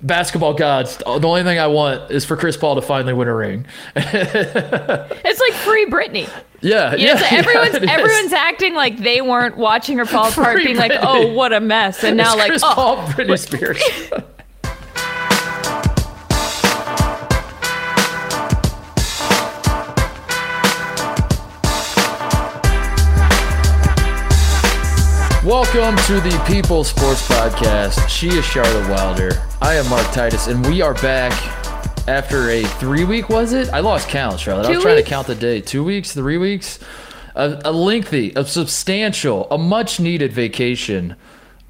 basketball gods, the only thing I want is for Chris Paul to finally win a ring. It's like free Britney. Yeah, you know, yeah. So everyone's acting like they weren't watching her fall apart, free being Britney. Like, "Oh, what a mess!" And now, it's like, Chris Paul, Britney Spears. Welcome to the People Sports Podcast. She is Charlotte Wilder. I am Mark Titus, and we are back after a 3-week, was it? I lost count, Charlotte. I was trying to count the day. 2 weeks, 3 weeks. A lengthy, a substantial, a much-needed vacation.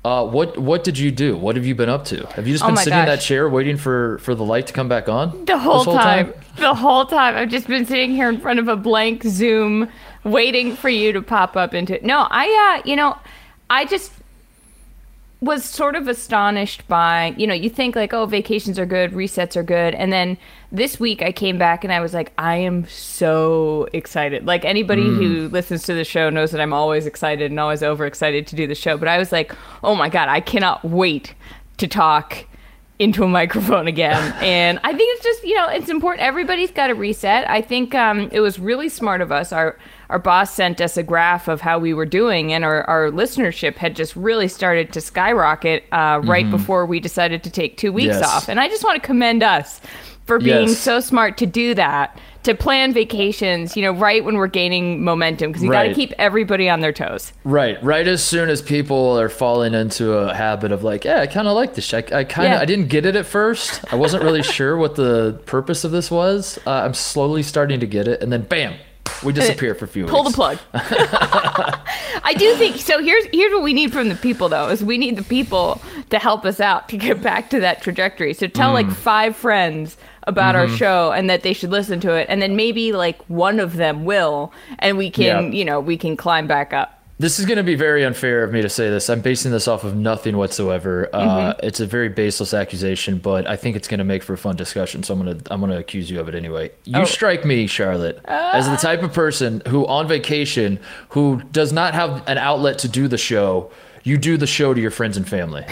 What did you do? What have you been up to? Have you just been sitting in that chair waiting for the light to come back on? The whole time? The whole time. I've just been sitting here in front of a blank Zoom waiting for you to pop up into it. No, I just was sort of astonished by, you think like, oh, vacations are good, resets are good. And then this week I came back and I was like, I am so excited. Like anybody who listens to the show knows that I'm always excited and always overexcited to do the show. But I was like, oh my God, I cannot wait to talk into a microphone again. And I think it's just, it's important. Everybody's got to reset. I think it was really smart of us. Our boss sent us a graph of how we were doing, and our listenership had just really started to skyrocket right before we decided to take 2 weeks off. And I just want to commend us for being so smart to do that, to plan vacations, right when we're gaining momentum, because you got to keep everybody on their toes. Right. As soon as people are falling into a habit of like, yeah, I kind of like this. I didn't get it at first. I wasn't really sure what the purpose of this was. I'm slowly starting to get it, and then bam. We disappear for a few weeks. Pull the plug. I do think, so here's what we need from the people, though, is we need the people to help us out to get back to that trajectory. So tell like 5 friends about our show and that they should listen to it. And then maybe like one of them will, and we can, we can climb back up. This is going to be very unfair of me to say this. I'm basing this off of nothing whatsoever. It's a very baseless accusation, but I think it's going to make for a fun discussion. So I'm going to accuse you of it anyway. You strike me, Charlotte, as the type of person who on vacation, who does not have an outlet to do the show. You do the show to your friends and family.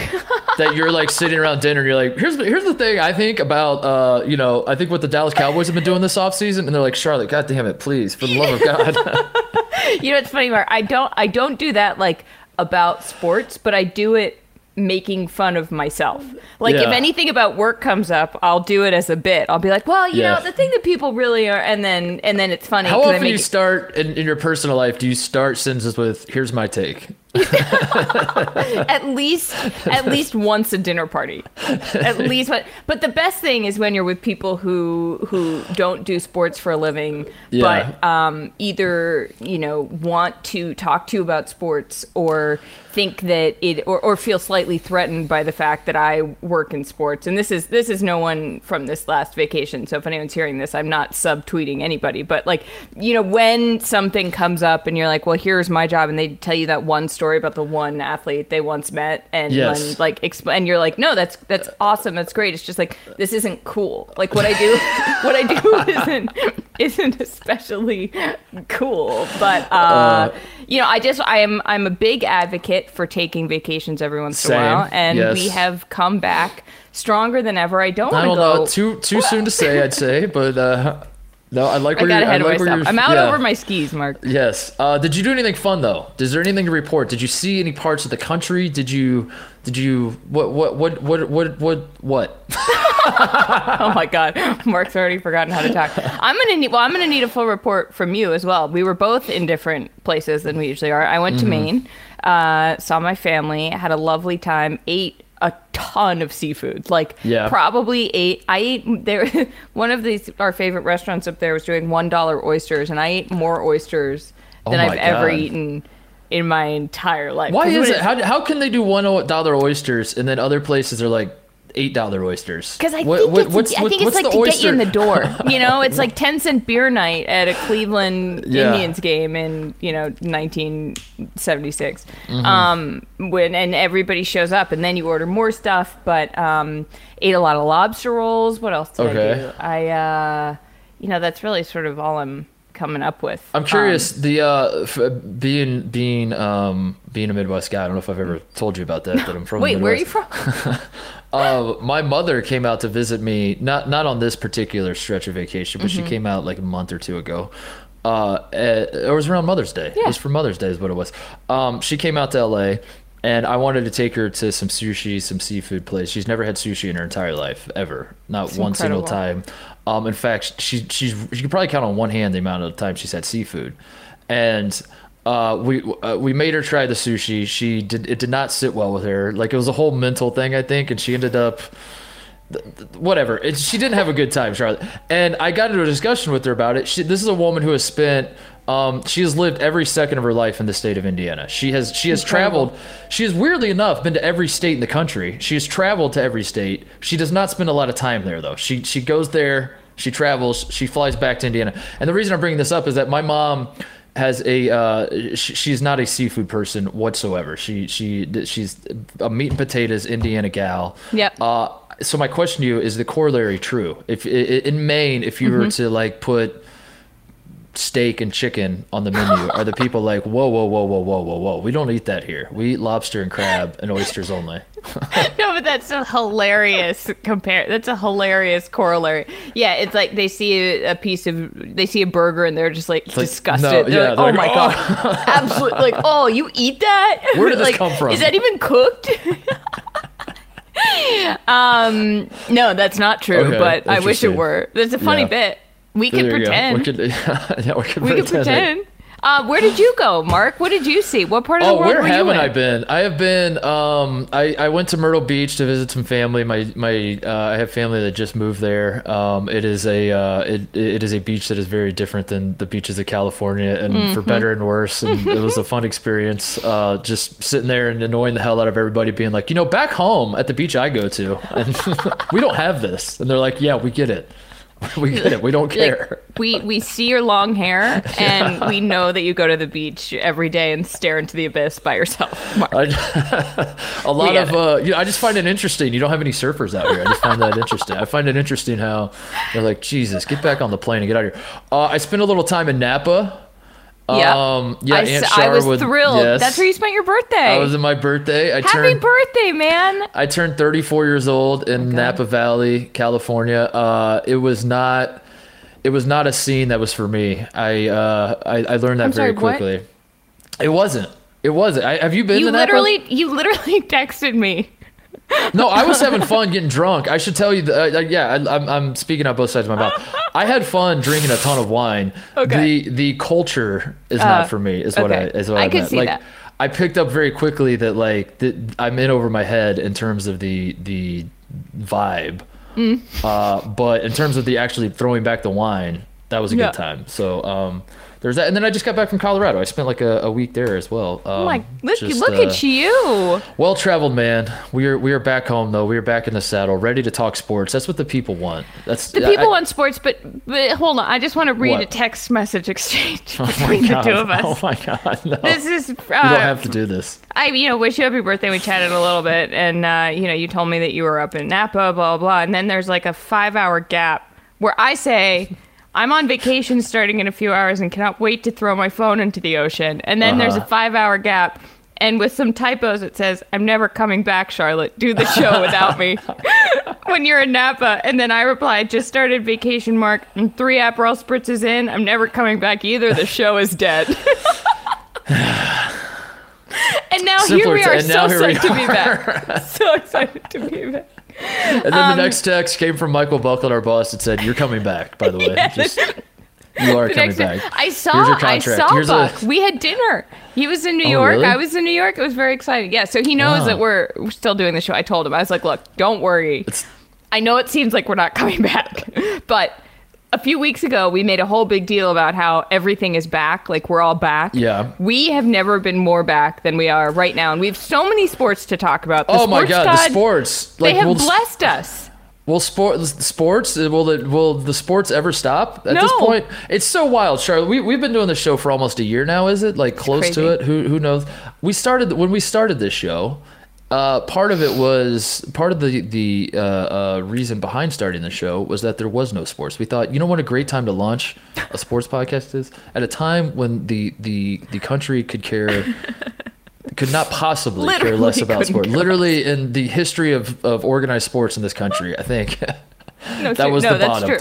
That you're like sitting around dinner and you're like, here's the thing I think about, I think what the Dallas Cowboys have been doing this offseason. And they're like, Charlotte, God damn it, please, for the love of God. It's funny, Mark. I don't do that like about sports, but I do it making fun of myself. Like if anything about work comes up, I'll do it as a bit. I'll be like, well, you know, the thing that people really are, and then it's funny. How often do you start in your personal life? Do you start sentences with "Here's my take"? at least once a dinner party. At least, but the best thing is when you're with people who don't do sports for a living, but either want to talk to you about sports or think that it or feel slightly threatened by the fact that I work in sports. And this is no one from this last vacation. So if anyone's hearing this, I'm not subtweeting anybody. But like when something comes up and you're like, well, here's my job, and they tell you that one story about the one athlete they once met and like explain, and you're like, no, that's awesome, that's great. It's just like, this isn't cool. Like what I do isn't especially cool, but I'm a big advocate for taking vacations every once in a while, and we have come back stronger than ever. I don't know, too soon to say, I'd say, but no, I like where you're... I got ahead of myself. I'm out over my skis, Mark. Yes. Did you do anything fun, though? Is there anything to report? Did you see any parts of the country? Did you... What? Oh, my God. Mark's already forgotten how to talk. I'm going to need a full report from you as well. We were both in different places than we usually are. I went to Maine, saw my family, had a lovely time, ate a ton of seafood, I ate there. One of these, our favorite restaurants up there, was doing $1 oysters, and I ate more oysters than I've ever eaten in my entire life. Why is it? How can they do $1 oysters and then other places are like $8 oysters? Because I think it's like to get you in the door. It's like 10-cent beer night at a Cleveland Indians game in 1976. When everybody shows up, and then you order more stuff. But ate a lot of lobster rolls. What else did I do? That's really sort of all I'm coming up with. I'm curious, being a Midwest guy, I don't know if I've ever told you about that I'm from the Midwest. Where are you from? My mother came out to visit me, not on this particular stretch of vacation, but she came out like a month or two ago. It was around Mother's Day. Yeah. It was for Mother's Day is what it was. She came out to LA, and I wanted to take her to some sushi, some seafood place. She's never had sushi in her entire life, ever. Not it's one incredible. Single time. In fact, she could probably count on one hand the amount of time she's had seafood. And we made her try the sushi. It did not sit well with her. Like, it was a whole mental thing, I think, and she ended up whatever. She didn't have a good time, Charlotte. And I got into a discussion with her about it. This is a woman who has spent she has lived every second of her life in the state of Indiana. She has traveled. She has, weirdly enough, been to every state in the country. She has traveled to every state. She does not spend a lot of time there, though. She goes there, she travels, she flies back to Indiana. And the reason I'm bringing this up is that my mom has a she's not a seafood person whatsoever. She's a meat and potatoes Indiana gal. Yep. So my question to you is: the corollary true? If in Maine, if you were to like put steak and chicken on the menu, are the people like, whoa, whoa, whoa, whoa, whoa, whoa, whoa? We don't eat that here. We eat lobster and crab and oysters only. No, but that's a hilarious compare. That's a hilarious corollary. Yeah, it's like they see a burger and they're just like disgusted. No, they're like, oh my god, absolutely! Like, oh, you eat that? Where did like, this come from? Is that even cooked? No, that's not true. Okay, but I wish it were. That's a funny bit. We could pretend. We could pretend. Where did you go, Mark? What did you see? What part of the world were you in? Where haven't I been? I have been. I went to Myrtle Beach to visit some family. I have family that just moved there. It is a beach that is very different than the beaches of California, and for better and worse. And it was a fun experience. Just sitting there and annoying the hell out of everybody, being like, back home at the beach I go to, and we don't have this, and they're like, yeah, we get it. We get it. We don't care. Like, we see your long hair, and we know that you go to the beach every day and stare into the abyss by yourself, Mark. I just find it interesting. You don't have any surfers out here. I just find that interesting. I find it interesting how they're like, Jesus, get back on the plane and get out of here. I spent a little time in Napa. I was thrilled. Yes. That's where you spent your birthday. I was in my birthday. Happy birthday, man. I turned 34 years old in Napa Valley, California. It was not a scene that was for me. I learned that very quickly. What? It wasn't. Have you been to Napa? You literally texted me. No, I was having fun getting drunk. I should tell you that. I'm speaking out both sides of my mouth. I had fun drinking a ton of wine. Okay. The culture is not for me. Is what I meant. I picked up very quickly that I'm in over my head in terms of the vibe. But in terms of the actually throwing back the wine, that was a good time. So there's that, and then I just got back from Colorado. I spent like a week there as well. Look at you, well-traveled man. We are back home though. We are back in the saddle, ready to talk sports. That's what the people want. Want sports, but hold on. I just want to read a text message exchange between the two of us. Oh my god, no. This is you don't have to do this. I wish you happy birthday. We chatted a little bit, and you told me that you were up in Napa, blah blah, and then there's like a 5-hour gap where I say. I'm on vacation starting in a few hours and cannot wait to throw my phone into the ocean. And then there's a 5-hour gap. And with some typos, it says, I'm never coming back, Charlotte. Do the show without me when you're in Napa. And then I reply, just started vacation, Mark. And 3 Aperol spritzes in. I'm never coming back either. The show is dead. And now here we are. So excited to be back. And then the next text came from Michael Buckley, our boss, that said, you're coming back, by the way. Yeah, you are coming back. I saw Buck. We had dinner. He was in New York. Really? I was in New York. It was very exciting. Yeah, so he knows that we're still doing the show. I told him. I was like, look, don't worry. I know it seems like we're not coming back, but a few weeks ago, we made a whole big deal about how everything is back. Like, we're all back. Yeah. We have never been more back than we are right now. And we have so many sports to talk about. The sports. Like, they have blessed us. Will sports? Will the sports ever stop? At this point, it's so wild, Charlotte. We've been doing this show for almost a year now, is it? Like, close to it. Who knows? When we started this show... Part of the reason behind starting the show was that there was no sports. We thought, what a great time to launch a sports podcast is? At a time when the country could care could not possibly care less about sports. Literally, in the history of organized sports in this country, I think that was the bottom. True.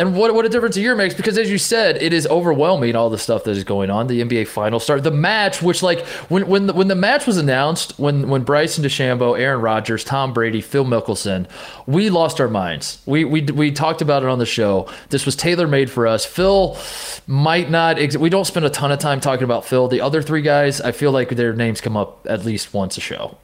And what a difference a year makes, because as you said, it is overwhelming, all the stuff that is going on. The NBA Finals start, the match, which like when the match was announced, when Bryson DeChambeau, Aaron Rodgers, Tom Brady, Phil Mickelson, we lost our minds. We talked about it on the show. This was tailor-made for us. Phil might not. We don't spend a ton of time talking about Phil. The other three guys, I feel like their names come up at least once a show.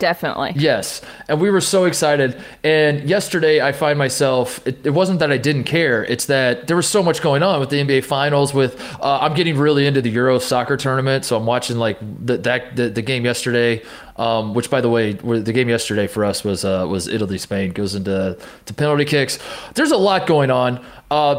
Definitely. Yes, and we were so excited. And yesterday, I find myself. It wasn't that I didn't care. It's that there was so much going on with the NBA Finals. With I'm getting really into the Euro soccer tournament, so I'm watching like the game yesterday. Which, by the way, the game yesterday for us was Italy Spain goes into penalty kicks. There's a lot going on.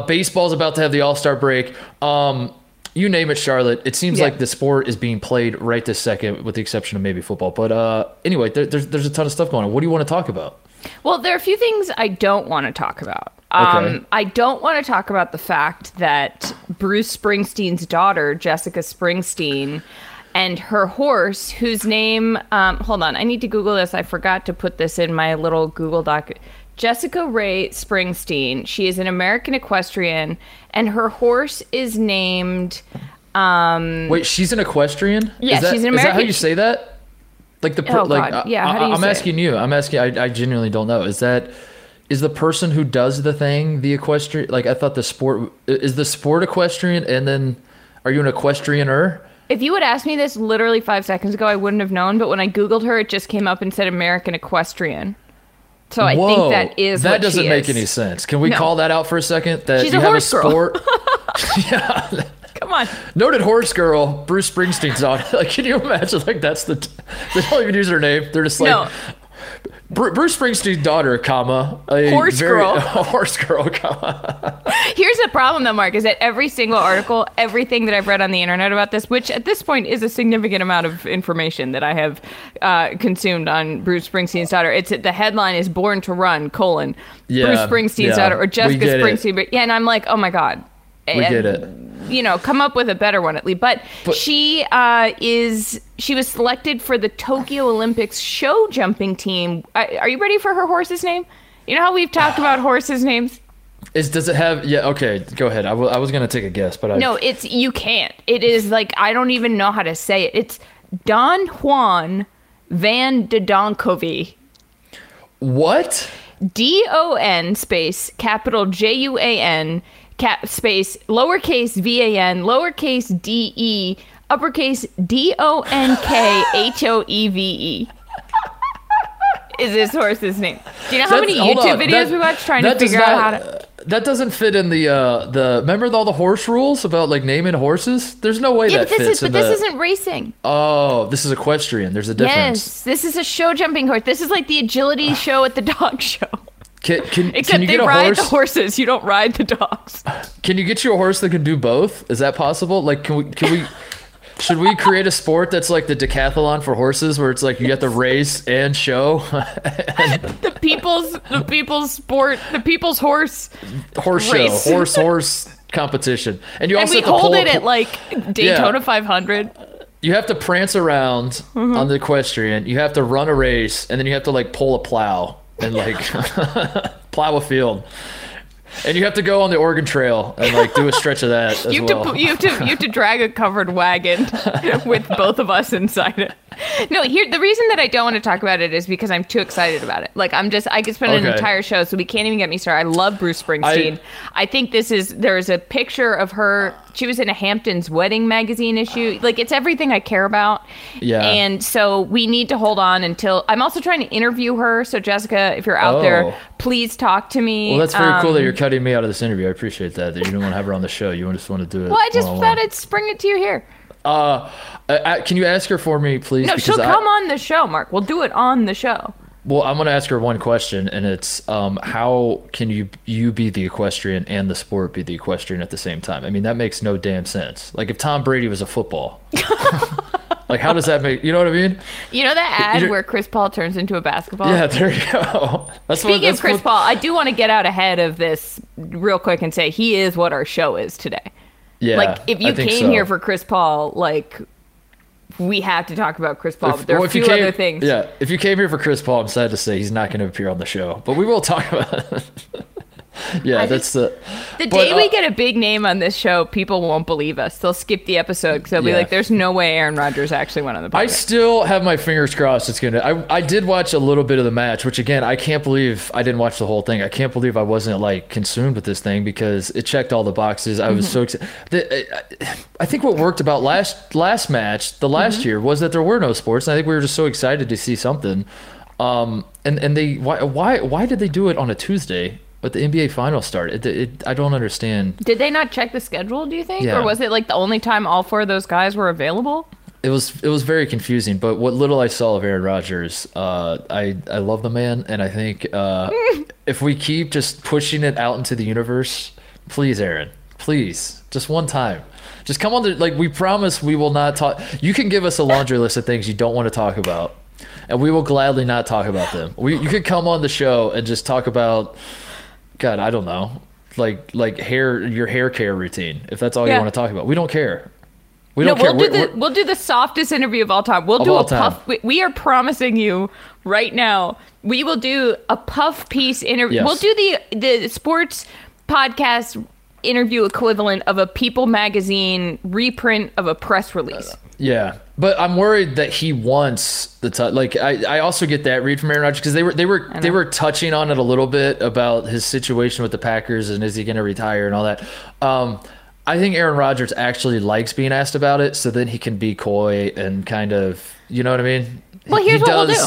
Baseball's about to have the All-Star break. You name it, Charlotte. It seems like the sport is being played right this second, with the exception of maybe football. But anyway, there's a ton of stuff going on. What do you want to talk about? Well, there are a few things I don't want to talk about. Okay. I don't want to talk about the fact that Bruce Springsteen's daughter, Jessica Springsteen, and her horse, whose name, hold on, I need to Google this. I forgot to put this in my little Google Doc. Jessica Ray Springsteen, she is an American equestrian, and her horse is named... Wait, she's an equestrian? Yeah, she's an American. Is that how you say that? Like the... I'm asking you. I genuinely don't know. Is that... Is the person who does the thing the equestrian? Like, I thought the sport... Is the sport equestrian, and then are you an equestrianer? If you would ask me this literally 5 seconds ago, I wouldn't have known. But when I Googled her, it just came up and said American equestrian. So I think that is what she is. That doesn't make any sense. Can we call that out for a second? That she's a horse girl. Yeah. Come on. Noted horse girl, Bruce Springsteen's on. Like, can you imagine? Like, that's the... They don't even use her name. They're just like... No. Bruce Springsteen's daughter, horse girl. Here's the problem, though, Mark, is that every single article, everything that I've read on the internet about this, which at this point is a significant amount of information that I have consumed on Bruce Springsteen's daughter, the headline is "Born to Run: Bruce Springsteen's daughter" or Jessica Springsteen. But, and I'm like, oh my god, we get it. You know, come up with a better one at least. But she was selected for the Tokyo Olympics show jumping team. Are you ready for her horse's name? You know how we've talked about horses' names? Does it have... Yeah, okay, go ahead. I was going to take a guess, but I... No, you can't. It is like, I don't even know how to say it. It's Don Juan Van Dodonkovi. What? D-O-N space capital J-U-A-N space lowercase V-A-N lowercase D-E uppercase D-O-N-K-H-O-E-V-E is this horse's name. Do you know how many YouTube videos we watched trying to figure out how to... That doesn't fit in the remember all the horse rules about like naming horses? There's no way that fits. But this isn't racing. Oh, this is equestrian. There's a difference. Yes, this is a show jumping horse. This is like the agility show at the dog show. Except they ride the horses. You don't ride the dogs. Can you get you a horse that can do both? Is that possible? Like, can we? Should we create a sport that's like the decathlon for horses, where it's like you have to race and show? The people's sport, the people's horse race. Show, horse competition, and you also have to hold it at like Daytona 500. You have to prance around on the equestrian. You have to run a race, and then you have to like pull a plow. And like plow a field, and you have to go on the Oregon Trail and like do a stretch of that. You have to drag a covered wagon with both of us inside it. No, here the reason that I don't want to talk about it is because I'm too excited about it. Like I could spend an entire show, so we can't even get me started. I love Bruce Springsteen. I think there is a picture of her. She was in a Hamptons wedding magazine issue. Like, it's everything I care about. Yeah. And so we need to hold on until... I'm also trying to interview her. So, Jessica, if you're out there, please talk to me. Well, that's very cool that you're cutting me out of this interview. I appreciate that you don't want to have her on the show. You just want to do it. Well, I just thought I'd spring it to you here. Can you ask her for me, please? No, she'll come on the show, Mark. We'll do it on the show. Well, I'm going to ask her one question, and it's how can you be the equestrian and the sport be the equestrian at the same time? I mean, that makes no damn sense. Like, if Tom Brady was a football, like, how does that make... You know what I mean? You know that ad where Chris Paul turns into a basketball? Yeah, there you go. Speaking of Chris Paul, I do want to get out ahead of this real quick and say he is what our show is today. Yeah, like, if you came here for Chris Paul, like... we have to talk about Chris Paul, but there are a few other things. Yeah, if you came here for Chris Paul, I'm sad to say he's not going to appear on the show, but we will talk about it. Yeah, that's the day we get a big name on this show, people won't believe us. They'll skip the episode because they'll be like, there's no way Aaron Rodgers actually went on the podcast. I still have my fingers crossed it's going to... I did watch a little bit of the match, which again, I can't believe I didn't watch the whole thing. I can't believe I wasn't like consumed with this thing because it checked all the boxes. I was so excited. I think what worked about last match, the last year, was that there were no sports. And I think we were just so excited to see something. And they... Why did they do it on a Tuesday? But the NBA Finals started. I don't understand. Did they not check the schedule, do you think? Yeah. Or was it like the only time all four of those guys were available? It was very confusing. But what little I saw of Aaron Rodgers, I love the man. And I think if we keep just pushing it out into the universe, please, Aaron, please, just one time. Just come on the, like, we promise we will not talk. You can give us a laundry list of things you don't want to talk about, and we will gladly not talk about them. You could come on the show and just talk about... God, I don't know, like your hair care routine. If that's all you want to talk about, we don't care. We don't care. We'll do the softest interview of all time. We'll do a puff. We are promising you right now, we will do a puff piece interview. Yes. We'll do the sports podcast interview equivalent of a People magazine reprint of a press release. Yeah, but I'm worried that he wants the touch. Like, I also get that read from Aaron Rodgers because they were touching on it a little bit about his situation with the Packers and is he going to retire and all that. I think Aaron Rodgers actually likes being asked about it, so then he can be coy and kind of, you know what I mean. Well, here's what we'll do.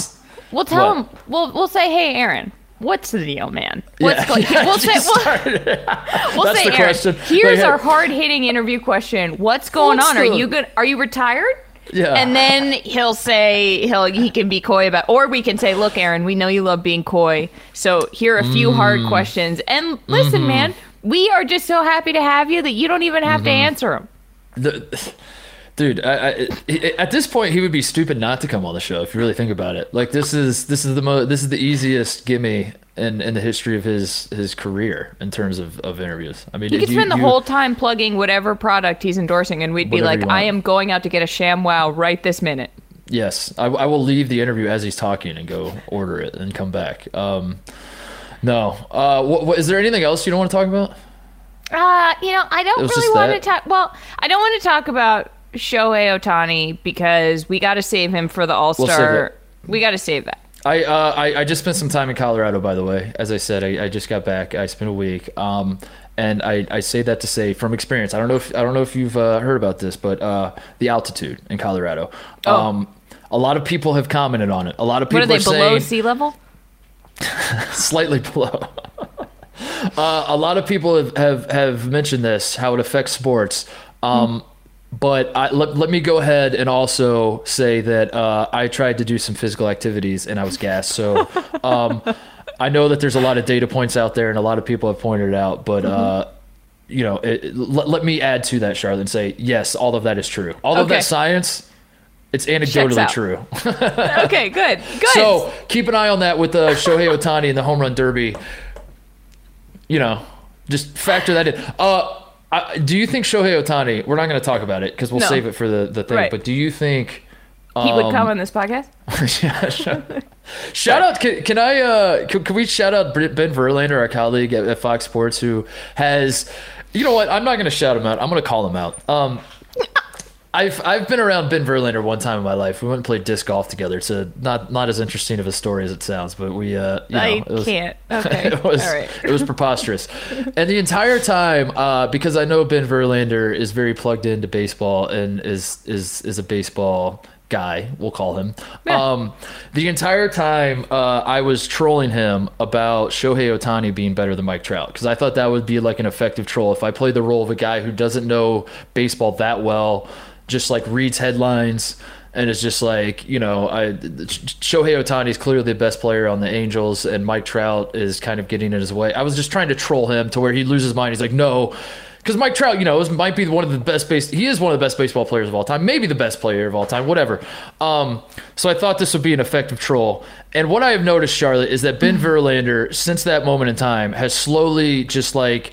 We'll tell him. We'll say, hey, Aaron, what's the deal, man? We'll say, Aaron, question. Here's our hard-hitting interview question. What's going on? Are you retired? Yeah. And then he'll say he can be coy about, or we can say, look, Aaron, we know you love being coy, so here are a few hard questions. And listen, man, we are just so happy to have you that you don't even have to answer them. Dude, at this point, he would be stupid not to come on the show if you really think about it. Like, this is the easiest gimme in the history of his career in terms of interviews. I mean, he could spend the whole time plugging whatever product he's endorsing, and we'd be like, I am going out to get a ShamWow right this minute. Yes, I will leave the interview as he's talking and go order it and come back. Is there anything else you don't want to talk about? I don't really want to talk. Well, I don't want to talk about Shohei Ohtani because we got to save him for the All-Star. We got to save that. I just spent some time in Colorado, by the way. As I said, I just got back. I spent a week, and I say that to say from experience. I don't know if you've heard about this, but the altitude in Colorado. A lot of people have commented on it. A lot of people are saying below sea level? Slightly below. A lot of people have mentioned this, how it affects sports. But let me go ahead and also say that I tried to do some physical activities and I was gassed. So I know that there's a lot of data points out there and a lot of people have pointed it out. But, let me add to that, Charlotte, and say, yes, all of that is true. All of that science, it's anecdotally true. Okay, good. So keep an eye on that with Shohei Ohtani and the home run derby. You know, just factor that in. Do you think Shohei Ohtani, we're not going to talk about it because we'll save it for the thing, but do you think... he would come on this podcast? Yeah, shout out. Can we shout out Ben Verlander, our colleague at Fox Sports, who has... You know what? I'm not going to shout him out. I'm going to call him out. I've been around Ben Verlander one time in my life. We went and played disc golf together. It's not as interesting of a story as it sounds, but we it was preposterous. And the entire time, because I know Ben Verlander is very plugged into baseball and is a baseball guy, we'll call him. Yeah. The entire time I was trolling him about Shohei Ohtani being better than Mike Trout because I thought that would be like an effective troll if I played the role of a guy who doesn't know baseball that well, just like reads headlines and it's just like, you know, Shohei Ohtani is clearly the best player on the Angels and Mike Trout is kind of getting in his way. I was just trying to troll him to where he loses his mind. He's like, no, because Mike Trout, you know, might be one of the best he is one of the best baseball players of all time, maybe the best player of all time, whatever. So I thought this would be an effective troll. And what I have noticed, Charlotte, is that Ben Verlander, since that moment in time, has slowly just like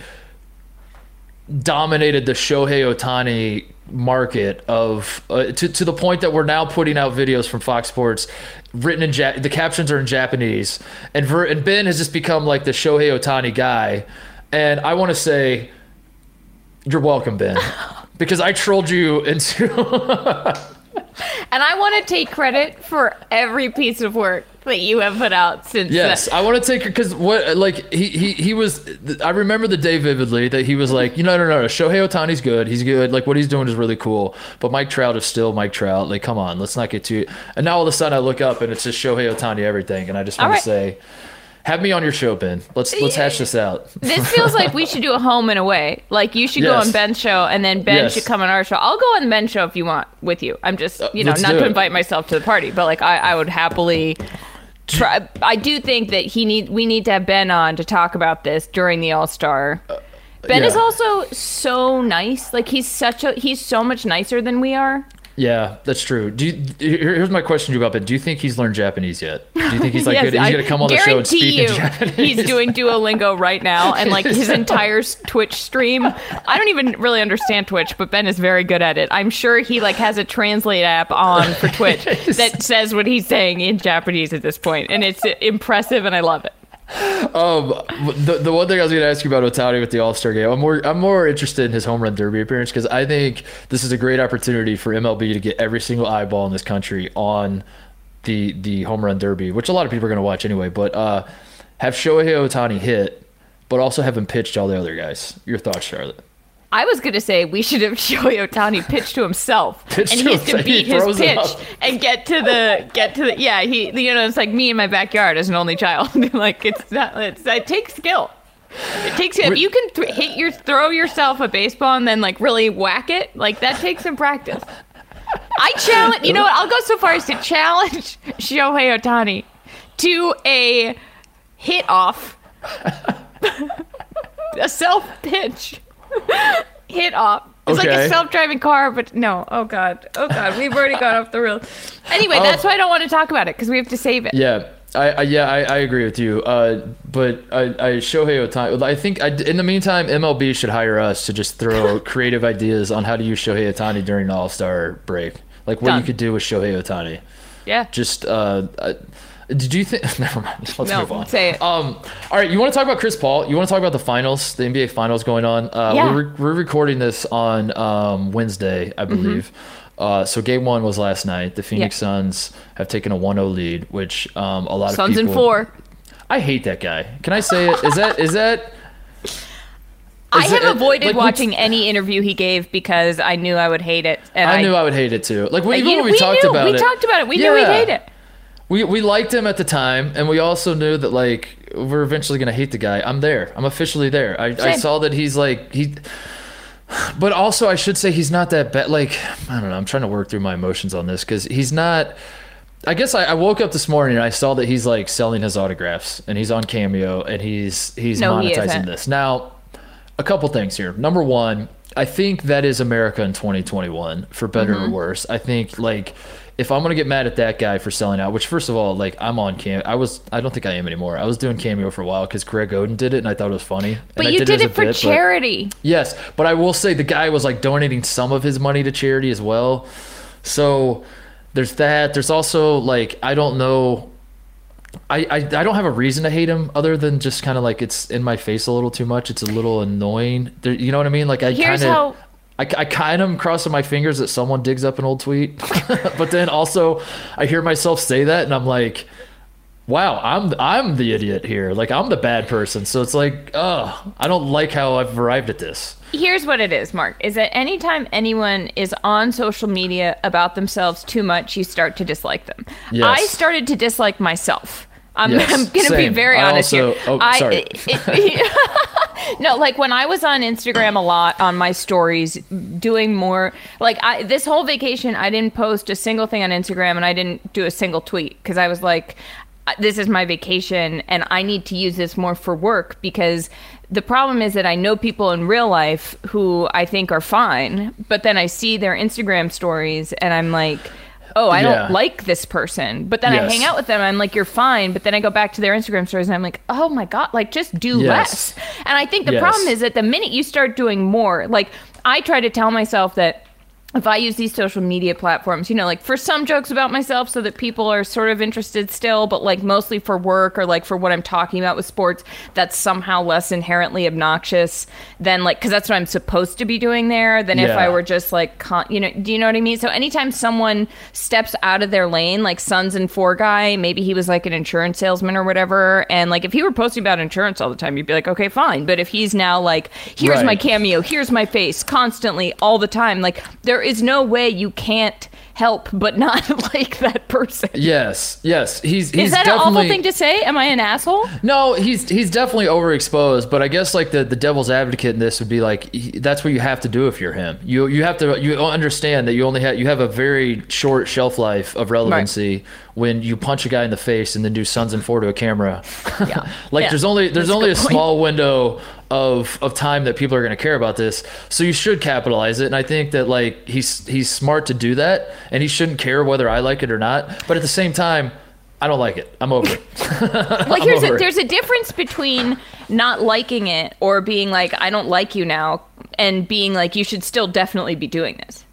dominated the Shohei Ohtani market of to the point that we're now putting out videos from Fox Sports written in the captions are in Japanese, and Ben has just become like the Shohei Ohtani guy. And I want to say, you're welcome, Ben, because I trolled you into. And I want to take credit for every piece of work that you have put out since. Yes, I want to take it because what, like, he was. I remember the day vividly that he was like, you know, no, Shohei Ohtani's good. He's good. Like, what he's doing is really cool. But Mike Trout is still Mike Trout. Like, come on, let's not get too. And now all of a sudden I look up and it's just Shohei Ohtani everything. And I just want to say, have me on your show, Ben. Let's hash this out. This feels like we should do a home and away. Like, you should go on Ben's show, and then Ben should come on our show. I'll go on Ben's show if you want with you. I'm just, you know, not to invite myself to the party, but like I would happily try. I do think that we need to have Ben on to talk about this during the All-Star. Ben is also so nice. Like, he's so much nicer than we are. Yeah, that's true. Here's my question to you about Ben. Do you think he's learned Japanese yet? Do you think he's like good? He's going to come on the show and speak in Japanese? He's doing Duolingo right now, and like his entire Twitch stream. I don't even really understand Twitch, but Ben is very good at it. I'm sure he like has a translate app on for Twitch that says what he's saying in Japanese at this point, and it's impressive, and I love it. The one thing I was going to ask you about Ohtani with the All-Star game, I'm more interested in his home run derby appearance, because I think this is a great opportunity for MLB to get every single eyeball in this country on the home run derby, which a lot of people are going to watch anyway. But have Shohei Ohtani hit, but also have him pitch to all the other guys. Your thoughts, Charlotte? I was going to say we should have Shohei Ohtani pitch to himself, and he has to beat his pitch and get to the you know, it's like me in my backyard as an only child. Like, it takes skill. It takes skill. If you can throw yourself a baseball and then like really whack it, like that takes some practice. I challenge. You know what? I'll go so far as to challenge Shohei Ohtani to a hit off, a self pitch. Hit off. It's like a self-driving car, but no. Oh god, we've already gone off the rails. Anyway, that's why I don't want to talk about it, because we have to save it. I agree with you. But Shohei Ohtani. I think in the meantime, MLB should hire us to just throw creative ideas on how to use Shohei Ohtani during the All-Star break. Like what you could do with Shohei Ohtani. Yeah. Just did you think? Never mind. Let's move on. Say it. All right. You want to talk about Chris Paul? You want to talk about the finals, the NBA finals going on? We're recording this on Wednesday, I believe. Mm-hmm. So game one was last night. The Phoenix Suns have taken a 1-0 lead, which a lot of people. Suns in four. I hate that guy. Can I say it? Is that? I have avoided watching any interview he gave because I knew I would hate it. And I knew I would hate it too. Like we talked about it. We knew we'd hate it. We liked him at the time, and we also knew that like we're eventually gonna hate the guy. I'm officially there. I saw that he's like but also I should say he's not that bad. Like, I don't know. I'm trying to work through my emotions on this because he's not. I guess I woke up this morning and I saw that he's like selling his autographs and he's on Cameo and he's monetizing this. Now, a couple things here. Number one, I think that is America in 2021, for better or worse. I think like. If I'm going to get mad at that guy for selling out, which first of all, like I'm on Cameo. I don't think I am anymore. I was doing Cameo for a while because Greg Oden did it and I thought it was funny. But you did it for charity. But I will say the guy was like donating some of his money to charity as well. So there's that. There's also like, I don't know. I don't have a reason to hate him other than just kind of like it's in my face a little too much. It's a little annoying. There, you know what I mean? Like I kind of am crossing my fingers that someone digs up an old tweet. But then also I hear myself say that and I'm like, wow, I'm the idiot here. Like I'm the bad person. So it's like, I don't like how I've arrived at this. Here's what it is, Mark, is that anytime anyone is on social media about themselves too much, you start to dislike them. Yes. I started to dislike myself. I'm going to be very honest here. Oh, sorry. No, like when I was on Instagram a lot on my stories, doing more like this whole vacation, I didn't post a single thing on Instagram and I didn't do a single tweet because I was like, this is my vacation and I need to use this more for work, because the problem is that I know people in real life who I think are fine, but then I see their Instagram stories and I'm like, oh, I don't like this person. But then I hang out with them and I'm like, you're fine. But then I go back to their Instagram stories and I'm like, oh my God, like just do less. And I think the problem is that the minute you start doing more, like I try to tell myself that if I use these social media platforms, you know, like for some jokes about myself so that people are sort of interested still, but like mostly for work or like for what I'm talking about with sports, that's somehow less inherently obnoxious than like, because that's what I'm supposed to be doing there than if I were just like, you know, do you know what I mean? So anytime someone steps out of their lane, like Sons and Four guy, maybe he was like an insurance salesman or whatever. And like, if he were posting about insurance all the time, you'd be like, okay, fine. But if he's now like, here's my cameo, here's my face constantly all the time, like there is no way you can't help but not like that person. Yes. He's Is that an awful thing to say? Am I an asshole? No, he's definitely overexposed, but I guess like the devil's advocate in this would be like, that's what you have to do if you're him. You have to, you understand that you have a very short shelf life of relevancy when you punch a guy in the face and then do Sons and Four to a camera. Yeah. There's only a small window of time that people are going to care about this, so you should capitalize it. And I think that like he's smart to do that, and he shouldn't care whether I like it or not. But at the same time, I don't like it. I'm over it. Like there's a difference between not liking it or being like, I don't like you now, and being like, you should still definitely be doing this.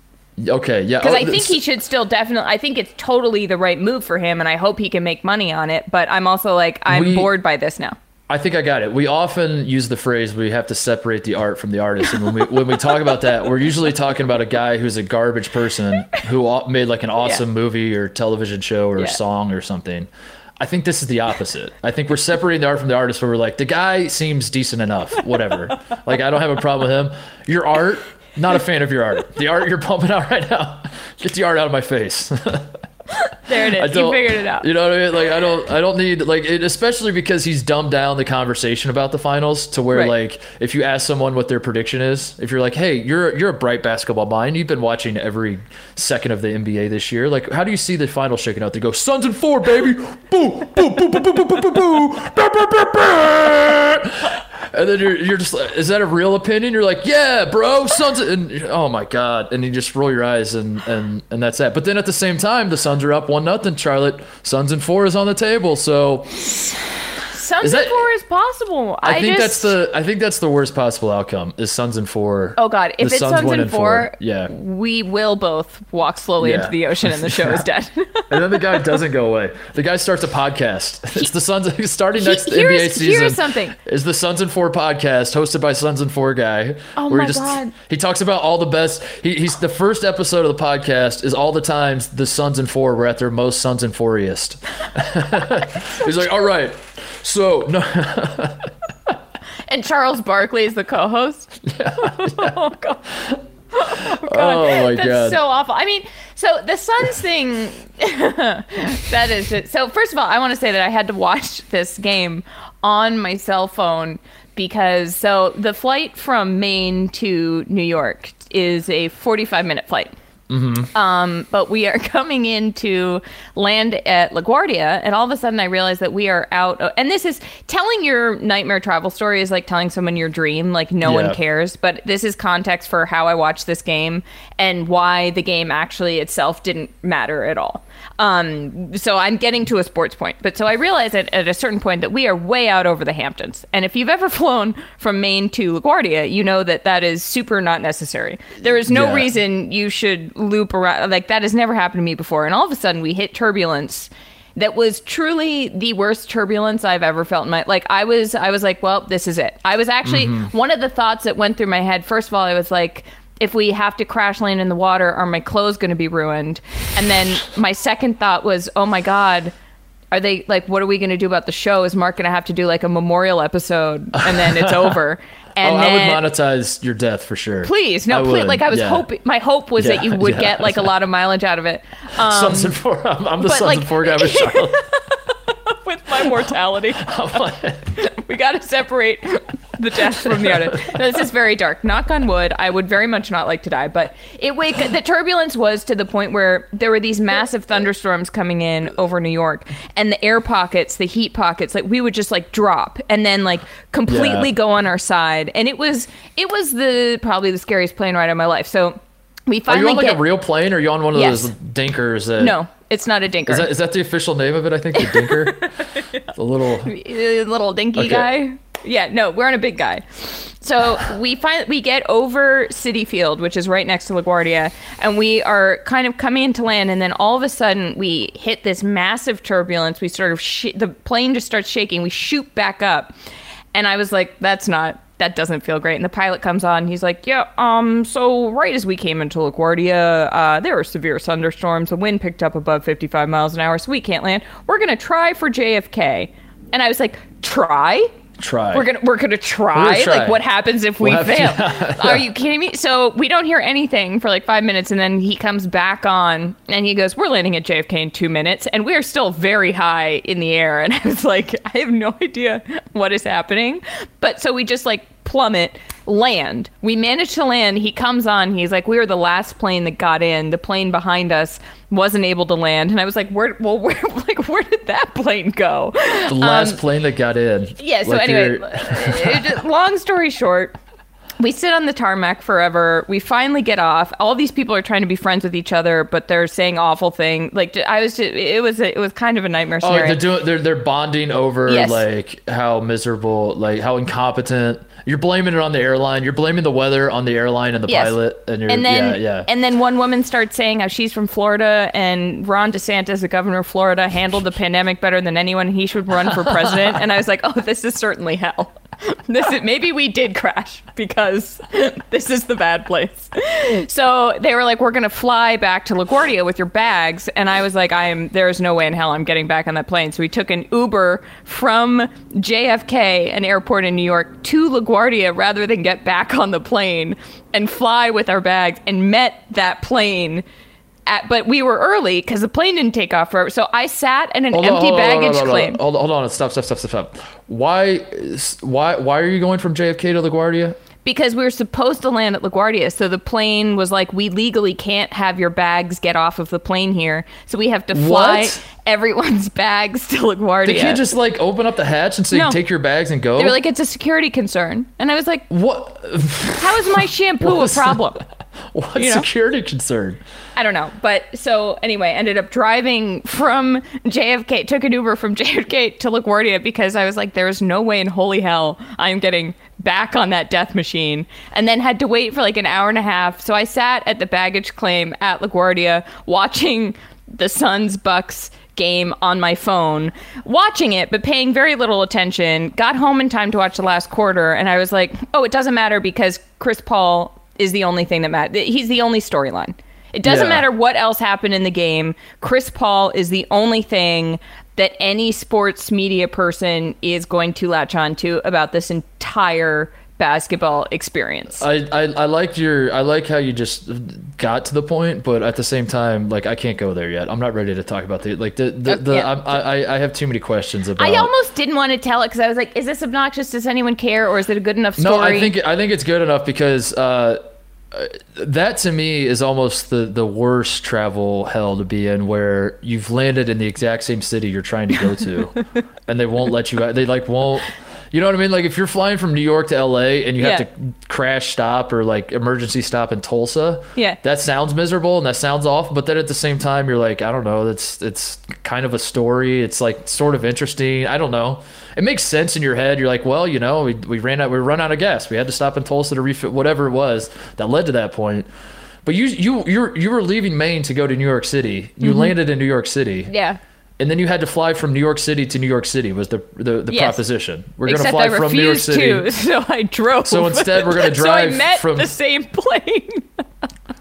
Okay, yeah. Because I think he should still definitely... I think it's totally the right move for him, and I hope he can make money on it. But I'm also like, I'm bored by this now. I think I got it. We often use the phrase, we have to separate the art from the artist. And when we talk about that, we're usually talking about a guy who's a garbage person who made like an awesome movie or television show or song or something. I think this is the opposite. I think we're separating the art from the artist, where we're like, the guy seems decent enough, whatever. Like, I don't have a problem with him. Your art... Not a fan of your art. The art you're pumping out right now. Get the art out of my face. There it is. You figured it out. You know what I mean? Like I don't need like it, especially because he's dumbed down the conversation about the finals to where like if you ask someone what their prediction is, if you're like, hey, you're a bright basketball mind, you've been watching every second of the NBA this year. Like, how do you see the final shaking out? They go, Sons and Four, baby. Boo, boo, boo, boo, boo, boo, boo, boo, boo. And then you're just like, is that a real opinion? You're like, yeah, bro, Suns, and oh my God. And you just roll your eyes and that's that. But then at the same time, the Suns are up 1-0, Charlotte. Sons and Four is on the table. So Sons and Four is possible. I think that's the worst possible outcome is Sons and Four. Oh God. If it's Suns and Four, we will both walk slowly into the ocean and the show is dead. And then the guy doesn't go away. The guy starts a podcast. It's the Suns starting next NBA season. Here's something. Is the Sons and Four podcast hosted by Sons and Four guy. Oh my God. He talks about all the best. He's the first episode of the podcast is all the times the Sons and Four were at their most Sons and Fouriest. He's like, all right. So no, and Charles Barkley is the co-host. Yeah. Oh my god, that's so awful. I mean, so the Suns thing, that is it. So first of all, I want to say that I had to watch this game on my cell phone because the flight from Maine to New York is a 45-minute flight. Mm-hmm. But we are coming in to land at LaGuardia, and all of a sudden I realized that we are out. And this is telling your nightmare travel story is like telling someone your dream, like no one cares. But this is context for how I watched this game and why the game actually itself didn't matter at all. So I'm getting to a sports point, but so I realized at a certain point that we are way out over the Hamptons. And if you've ever flown from Maine to LaGuardia, you know that is super not necessary. There is no reason you should loop around. Like, that has never happened to me before. And all of a sudden we hit turbulence that was truly the worst turbulence I've ever felt in my, like, I was like, well, this is it. I was actually, one of the thoughts that went through my head, first of all, I was like, if we have to crash land in the water, are my clothes going to be ruined? And then my second thought was, oh my God, are they like, what are we going to do about the show? Is Mark going to have to do like a memorial episode and then it's over? And I would monetize your death for sure. Please. No, please. Like, I was hoping, my hope was that you would get like a lot of mileage out of it. Sons and Four. I'm the Sons and Four guy with Charlotte. With my mortality. We got to separate the death from the artist. No, this is very dark. Knock on wood. I would very much not like to die, but the turbulence was to the point where there were these massive thunderstorms coming in over New York, and the air pockets, the heat pockets, like we would just like drop and then like completely go on our side. And it was probably the scariest plane ride of my life. So we finally a real plane, or are you on one of those dinkers? No. It's not a dinker. Is that the official name of it? I think the dinker. The little dinky guy. Yeah, no, we're on a big guy. So we get over Citi Field, which is right next to LaGuardia, and we are kind of coming into land, and then all of a sudden we hit this massive turbulence. We sort of the plane just starts shaking. We shoot back up, and I was like, that doesn't feel great. And the pilot comes on, and he's like, yeah, so right as we came into LaGuardia, there were severe thunderstorms. The wind picked up above 55 miles an hour, so we can't land. We're gonna try for JFK. And I was like, try. We're gonna try. Like, what happens if we fail? Yeah. Are you kidding me? So we don't hear anything for like 5 minutes, and then he comes back on and he goes, "We're landing at JFK in 2 minutes," and we are still very high in the air. And I was like, I have no idea what is happening. But so we just like plummet, land. We managed to land. He comes on. He's like, we were the last plane that got in. The plane behind us wasn't able to land. And I was like, where did that plane go? The last plane that got in. Yeah. So like anyway, long story short, we sit on the tarmac forever. We finally get off. All these people are trying to be friends with each other, but they're saying awful things. Like it was kind of a nightmare scenario. Oh, they're bonding over like how miserable, like how incompetent. You're blaming it on the airline. You're blaming the weather on the airline and the pilot. And then one woman starts saying how she's from Florida and Ron DeSantis, the governor of Florida, handled the pandemic better than anyone. He should run for president. And I was like, oh, this is certainly hell. Maybe we did crash because this is the bad place. So they were like, we're going to fly back to LaGuardia with your bags. And I was like, there's no way in hell I'm getting back on that plane. So we took an Uber from JFK, an airport in New York, to LaGuardia rather than get back on the plane and fly with our bags, and met that plane. But we were early because the plane didn't take off forever. So I sat in an empty baggage claim. Hold on. Stop. Why are you going from JFK to LaGuardia? Because we were supposed to land at LaGuardia. So the plane was like, we legally can't have your bags get off of the plane here. So we have to fly everyone's bags to LaGuardia. They can't just like open up the hatch and say, you take your bags and go? They were like, it's a security concern. And I was like, what? How is my shampoo a problem? What security concern? I don't know. But so anyway, ended up driving from JFK, took an Uber from JFK to LaGuardia because I was like, there is no way in holy hell I'm getting back on that death machine, and then had to wait for like an hour and a half. So I sat at the baggage claim at LaGuardia watching the Suns-Bucks game on my phone, watching it, but paying very little attention. Got home in time to watch the last quarter, and I was like, oh, it doesn't matter because Chris Paul is the only thing that matters. He's the only storyline. It doesn't matter what else happened in the game. Chris Paul is the only thing that any sports media person is going to latch on to about this entire basketball experience. I like how you just got to the point, but at the same time, like, I can't go there yet. I'm not ready to talk about I have too many questions about. I almost didn't want to tell it because I was like, is this obnoxious? Does anyone care, or is it a good enough story? No, I think it's good enough because that to me is almost the worst travel hell to be in, where you've landed in the exact same city you're trying to go to and they won't let you out. They like won't, you know what I mean? Like if you're flying from New York to LA and you have to crash stop or like emergency stop in Tulsa, that sounds miserable and that sounds off, but then at the same time you're like, I don't know, it's kind of a story. It's like sort of interesting. I don't know. It makes sense in your head. You're like, well, we ran out of gas. We had to stop in Tulsa to refit whatever it was that led to that point. But you were leaving Maine to go to New York City. You landed in New York City. Yeah. And then you had to fly from New York City to New York City was the proposition. We're going to fly from New York City. So I drove. So instead we're going to drive from the same plane.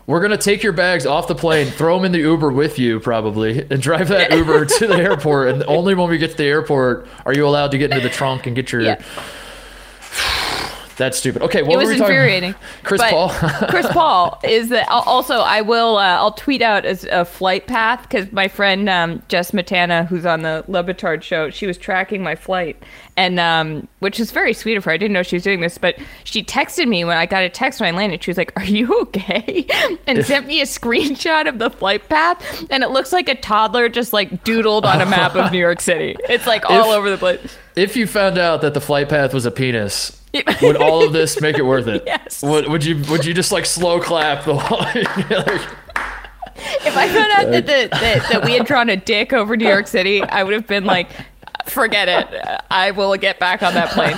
We're going to take your bags off the plane, throw them in the Uber with you probably, and drive that Uber to the airport. And only when we get to the airport are you allowed to get into the trunk and get your... Yeah. That's stupid. Okay, what were we talking about? It was infuriating. Chris Paul. Chris Paul is that. Also, I will. I'll tweet out as a flight path because my friend Jess Matana, who's on the Le Batard show, she was tracking my flight, and which is very sweet of her. I didn't know she was doing this, but she texted me when I got a text when I landed. She was like, "Are you okay?" and sent me a screenshot of the flight path, and it looks like a toddler just like doodled on a map of New York City. It's like all over the place. If you found out that the flight path was a penis, would all of this make it worth it? Yes. Would you just like slow clap the whole? If I found out that we had drawn a dick over New York City, I would have been like, Forget it. I will get back on that plane.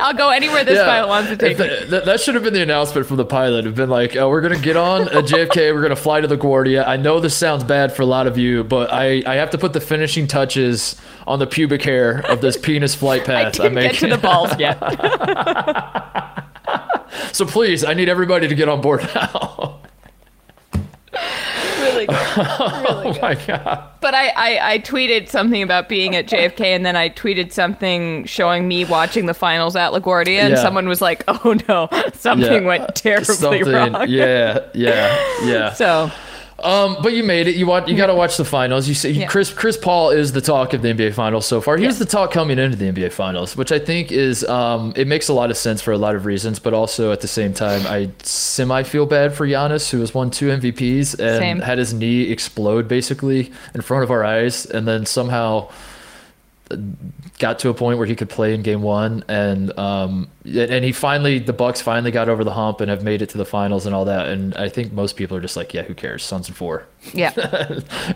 I'll go anywhere this pilot wants to take me. That should have been the announcement from the pilot. Have been like, we're going to get on a JFK. We're going to fly to LaGuardia. I know this sounds bad for a lot of you, but I have to put the finishing touches on the pubic hair of this penis flight path. I didn't get to the balls yet. So please, I need everybody to get on board now. Really good. Oh my God. But I tweeted something about being at JFK, and then I tweeted something showing me watching the finals at LaGuardia, and someone was like, oh no, something went terribly wrong. Yeah. So... but you made it. You got to watch the finals. You see, Chris Paul is the talk of the NBA Finals so far. Here's the talk coming into the NBA Finals, which I think is it makes a lot of sense for a lot of reasons, but also at the same time, I feel bad for Giannis, who has won 2 MVPs and had his knee explode basically in front of our eyes, and then somehow got to a point where he could play in game one, and the Bucks finally got over the hump and have made it to the finals and all that. And I think most people are just like, yeah, who cares? Suns and 4. Yeah.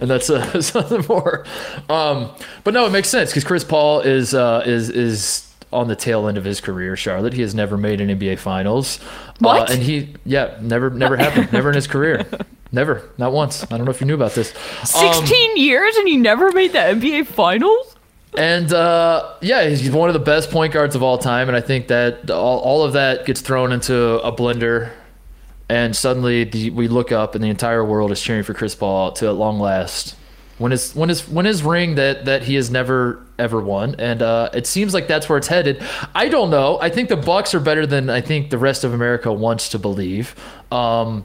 And that's Suns and 4. But no, it makes sense because Chris Paul is on the tail end of his career, Charlotte. He has never made an NBA finals. What? And never happened. Never in his career. Never. Not once. I don't know if you knew about this. 16 years and you never made the NBA finals? And, he's one of the best point guards of all time, and I think that all of that gets thrown into a blender, and suddenly we look up, and the entire world is cheering for Chris Paul to, at long last, win his ring that he has never, ever won, and it seems like that's where it's headed. I don't know. I think the Bucks are better than I think the rest of America wants to believe. But,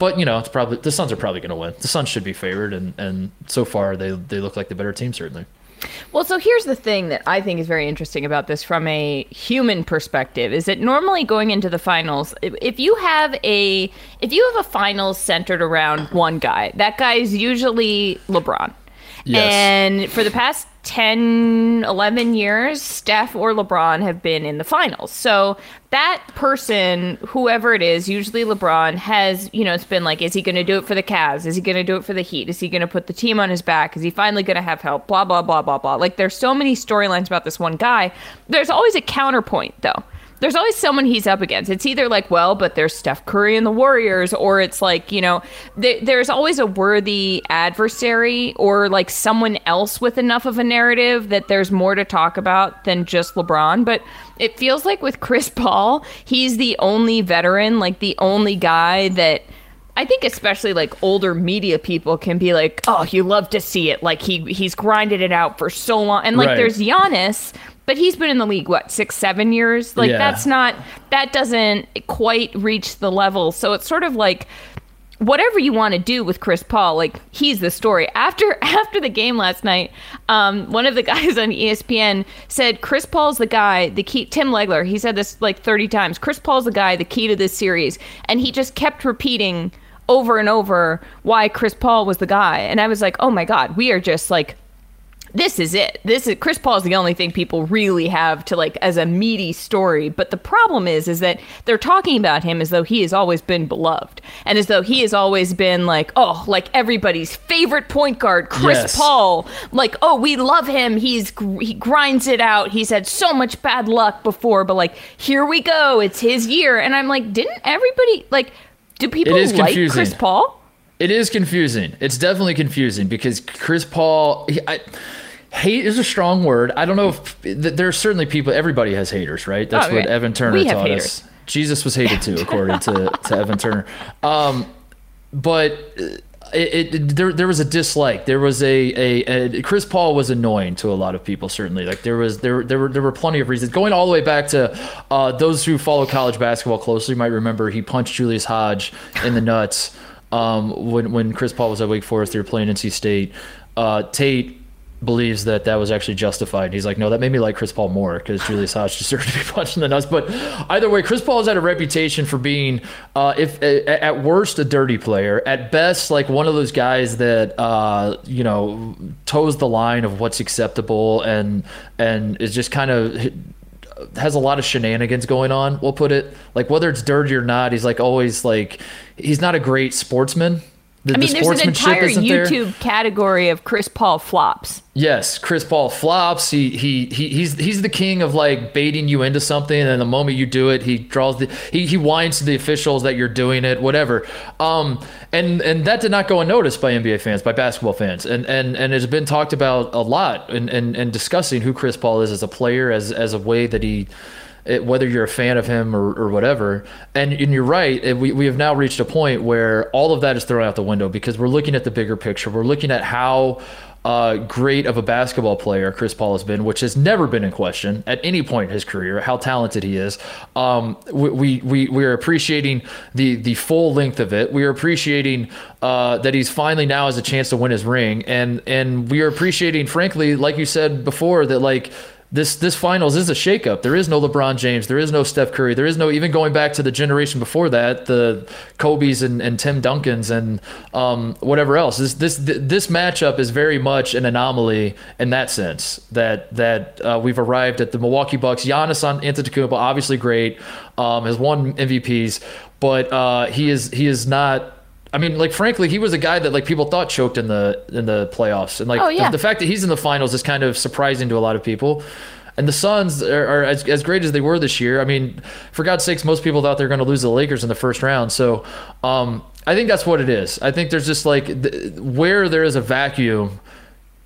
it's probably the Suns are probably going to win. The Suns should be favored, and so far they look like the better team, certainly. Well, so here's the thing that I think is very interesting about this from a human perspective is that normally going into the finals, if you have a finals centered around one guy, that guy is usually LeBron. Yes. And for the past 10, 11 years, Steph or LeBron have been in the finals. So that person, whoever it is, usually LeBron, has, it's been like, is he going to do it for the Cavs? Is he going to do it for the Heat? Is he going to put the team on his back? Is he finally going to have help? Blah, blah, blah, blah, blah. Like, there's so many storylines about this one guy. There's always a counterpoint, though. There's always someone he's up against. It's either like, well, but there's Steph Curry and the Warriors, or it's like, there's always a worthy adversary or like someone else with enough of a narrative that there's more to talk about than just LeBron. But it feels like with Chris Paul, he's the only veteran, like the only guy that I think especially like older media people can be like, oh, you love to see it. Like he's grinded it out for so long. And like there's Giannis, but he's been in the league, what, 6-7 years? Like that doesn't quite reach the level. So it's sort of like whatever you want to do with Chris Paul, like he's the story. After the game last night, one of the guys on ESPN said, Chris Paul's the guy, the key, Tim Legler, he said this like 30 times, Chris Paul's the guy, the key to this series. And he just kept repeating over and over why Chris Paul was the guy. And I was like, oh my God, we are just like, this is it. Chris Paul is the only thing people really have to like as a meaty story. But the problem is that they're talking about him as though he has always been beloved and as though he has always been like, oh, like everybody's favorite point guard, Chris Paul. Like, oh, we love him. He grinds it out. He's had so much bad luck before, but like, here we go. It's his year. And I'm like, didn't everybody like, do people like Chris Paul? It is confusing. It's definitely confusing because Chris Paul, hate is a strong word. I don't know if there are certainly people. Everybody has haters, right? That's what Evan Turner taught us. Jesus was hated too, according to Evan Turner. But there was a dislike. There was Chris Paul was annoying to a lot of people. Certainly, like there were plenty of reasons. Going all the way back to those who follow college basketball closely might remember he punched Julius Hodge in the nuts when Chris Paul was at Wake Forest. They were playing NC State. Tate believes that was actually justified. He's like, no, that made me like Chris Paul more because Julius Hodge deserved to be punched in the nuts. But either way, Chris Paul has had a reputation for being, if at worst, a dirty player, at best, like one of those guys that toes the line of what's acceptable and is just kind of has a lot of shenanigans going on. We'll put it like whether it's dirty or not. He's like always like he's not a great sportsman. I mean, there's an entire YouTube category of Chris Paul flops. Yes, Chris Paul flops. He's the king of like baiting you into something, and the moment you do it, he whines to the officials that you're doing it, whatever. And that did not go unnoticed by NBA fans, by basketball fans, and it's been talked about a lot and discussing who Chris Paul is as a player, as a way that he. Whether you're a fan of him or whatever. And you're right, we have now reached a point where all of that is thrown out the window because we're looking at the bigger picture. We're looking at how great of a basketball player Chris Paul has been, which has never been in question at any point in his career, how talented he is. We are appreciating the full length of it. We are appreciating that he's finally now has a chance to win his ring. And we are appreciating, frankly, like you said before, that like, This finals is a shakeup. There is no LeBron James. There is no Steph Curry. There is no, even going back to the generation before that, the Kobes and Tim Duncans and whatever else. This matchup is very much an anomaly in that sense. That we've arrived at the Milwaukee Bucks. Giannis Antetokounmpo, obviously great, has won MVPs, but he is not. I mean, like, frankly, he was a guy that like people thought choked in the playoffs, and like the fact that he's in the finals is kind of surprising to a lot of people. And the Suns are as great as they were this year. I mean, for God's sakes, most people thought they were going to lose to the Lakers in the first round. So I think that's what it is. I think there's just like where there is a vacuum,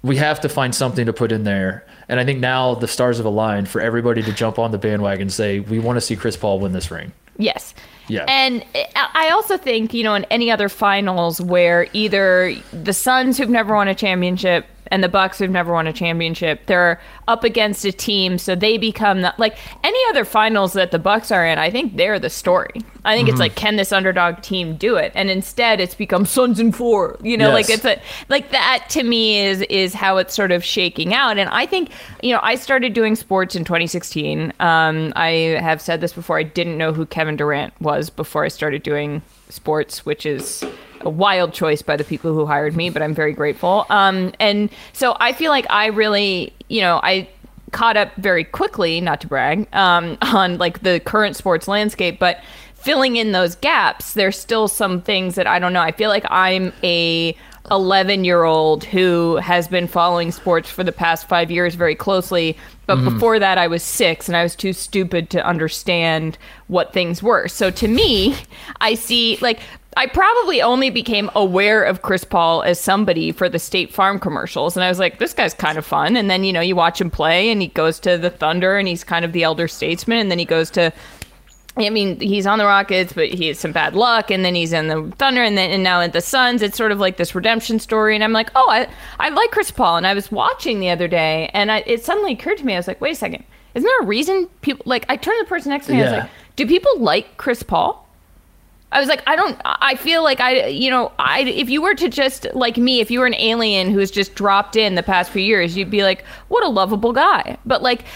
we have to find something to put in there. And I think now the stars have aligned for everybody to jump on the bandwagon and say, we want to see Chris Paul win this ring. Yes. Yeah. And I also think, you know, in any other finals where either the Suns, who've never won a championship, and the Bucks, who've never won a championship, they're up against a team, so they become the, like any other finals that the Bucks are in, I think they're the story. I think it's like, can this underdog team do it? And instead it's become Suns in four, you know, yes. That to me is how it's sort of shaking out. And I think, you know, I started doing sports in 2016. I have said this before. I didn't know who Kevin Durant was before I started doing sports, which is a wild choice by the people who hired me, but I'm very grateful. And so I feel like I really, you know, I caught up very quickly, not to brag, on like the current sports landscape, but filling in those gaps, there's still some things that I don't know. I feel like I'm a 11-year-old who has been following sports for the past 5 years very closely, but before that I was 6 and I was too stupid to understand what things were. So to me, I see like I probably only became aware of Chris Paul as somebody for the State Farm commercials. And I was like, this guy's kind of fun. And then, you know, you watch him play and he goes to the Thunder and he's kind of the elder statesman. And then he goes to, I mean, he's on the Rockets, but he has some bad luck. And then he's in the Thunder and now at the Suns. It's sort of like this redemption story. And I'm like, oh, I like Chris Paul. And I was watching the other day and it suddenly occurred to me. I was like, wait a second. Isn't there a reason people like I turned to the person next to me. And I was like, do people like Chris Paul? I was like, I feel like if you were to just, like me, if you were an alien who has just dropped in the past few years, you'd be like, what a lovable guy. But like,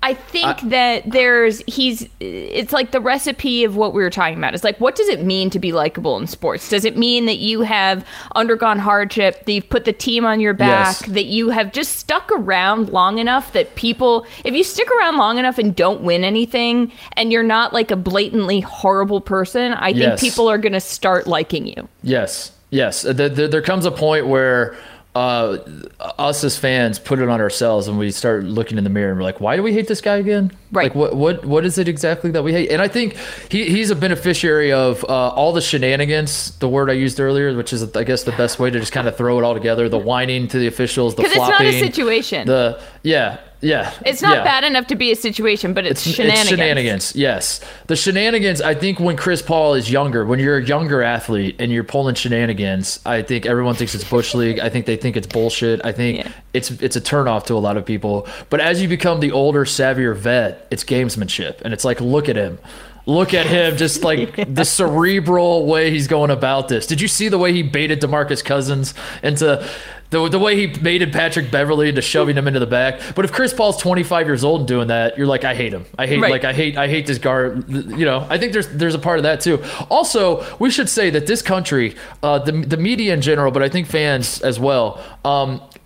I think that it's like the recipe of what we were talking about. It's like, what does it mean to be likable in sports? Does it mean that you have undergone hardship, that you've put the team on your back, that you have just stuck around long enough that people, if you stick around long enough and don't win anything and you're not like a blatantly horrible person, I think people are going to start liking you. Yes. There comes a point where us as fans put it on ourselves and we start looking in the mirror and we're like, why do we hate this guy again? Right. Like what is it exactly that we hate? And I think he's a beneficiary of all the shenanigans, the word I used earlier, which is, I guess, the best way to just kind of throw it all together, the whining to the officials, the flopping. Because it's not a situation. It's not bad enough to be a situation, but it's shenanigans. It's shenanigans, yes. The shenanigans, I think when Chris Paul is younger, when you're a younger athlete and you're pulling shenanigans, I think everyone thinks it's Bush League. I think they think it's bullshit. I think it's a turnoff to a lot of people. But as you become the older, savvier vet, it's gamesmanship. And it's like, look at him. Look at him, just like the cerebral way he's going about this. Did you see the way he baited DeMarcus Cousins into the way he baited Patrick Beverly into shoving him into the back? But if Chris Paul's 25 years old and doing that, you're like, I hate him. I hate this guard. You know, I think there's a part of that too. Also, we should say that this country, the media in general, but I think fans as well,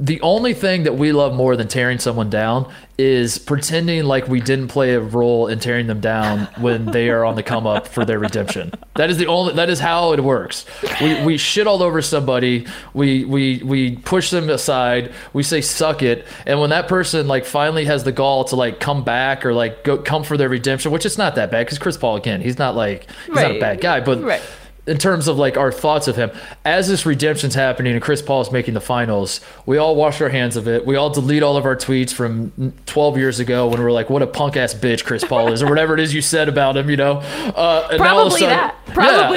The only thing that we love more than tearing someone down is pretending like we didn't play a role in tearing them down when they are on the come up for their redemption. That is the only. That is how it works. We shit all over somebody. We push them aside. We say suck it. And when that person like finally has the gall to like come back or like go come for their redemption, which it's not that bad because Chris Paul again, he's not like he's not a bad guy, but. Right. In terms of like our thoughts of him, as this redemption's happening and Chris Paul's making the finals, we all wash our hands of it. We all delete all of our tweets from 12 years ago when we were like, "What a punk ass bitch Chris Paul is," or whatever it is you said about him, you know. And probably now all of a sudden, that.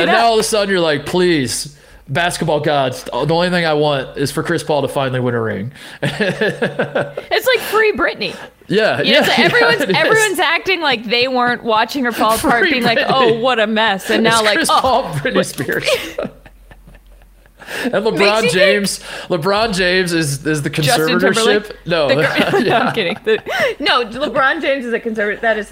And now all of a sudden you're like, "Please, basketball gods, the only thing I want is for Chris Paul to finally win a ring." It's like free Britney. Yeah, you know, yeah. So everyone's acting like they weren't watching her fall apart, free being Britney. Like, "Oh, what a mess," and now it's like, Chris Paul, Britney Spears. And LeBron James is the conservatorship. No, yeah. I'm kidding. LeBron James is a conservator. That is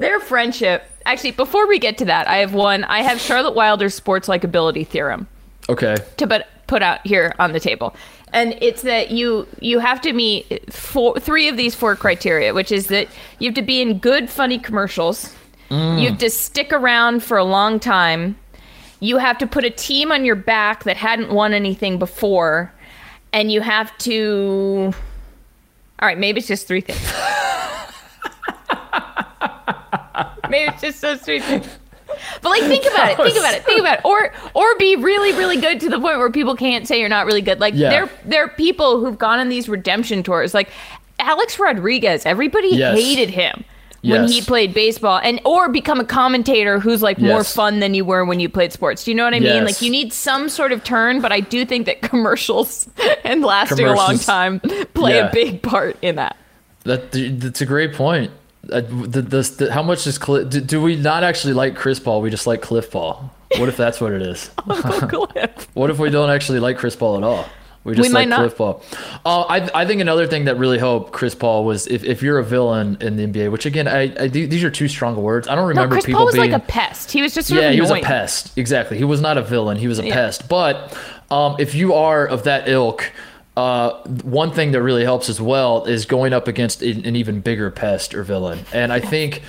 their friendship. Actually, before we get to that, I have Charlotte Wilder's sports likability theorem. Okay. To put out here on the table. And it's that you have to meet three of these four criteria, which is that you have to be in good, funny commercials. You have to stick around for a long time. You have to put a team on your back that hadn't won anything before. And you have to... All right, maybe it's just three things. Maybe it's just those three things. But like, think about it. Or be really, really good to the point where people can't say you're not really good. Like, there are people who've gone on these redemption tours. Like Alex Rodriguez, everybody hated him when he played baseball, or become a commentator who's like more fun than you were when you played sports. Do you know what I mean? Like, you need some sort of turn, but I do think that commercials and lasting a long time play a big part in that. That's a great point. How much is Cliff? Do we not actually like Chris Paul? We just like Cliff Paul. What if that's what it is? Uncle Cliff. What if we don't actually like Chris Paul at all? We just like Cliff Paul. I think another thing that really helped Chris Paul was if you're a villain in the NBA, which again, these are two strong words. I don't remember people being... Chris Paul was like a pest. He was just sort of annoying. He was a pest. Exactly. He was not a villain. He was a pest. But if you are of that ilk... one thing that really helps as well is going up against an even bigger pest or villain. And I think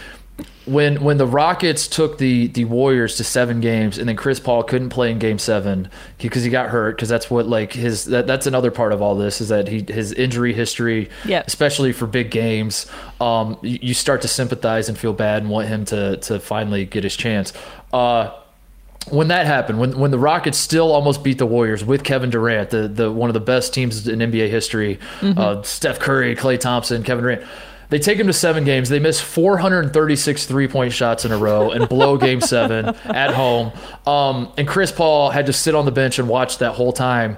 when the Rockets took the Warriors to 7 games, and then Chris Paul couldn't play in Game 7 because he got hurt, because that's what like his that's another part of all this is that his injury history, especially for big games, you start to sympathize and feel bad and want him to finally get his chance. When that happened, when the Rockets still almost beat the Warriors with Kevin Durant, the one of the best teams in NBA history, Steph Curry, Klay Thompson, Kevin Durant, they take him to 7 games. They miss 436 3-point shots in a row and blow Game 7 at home. And Chris Paul had to sit on the bench and watch that whole time.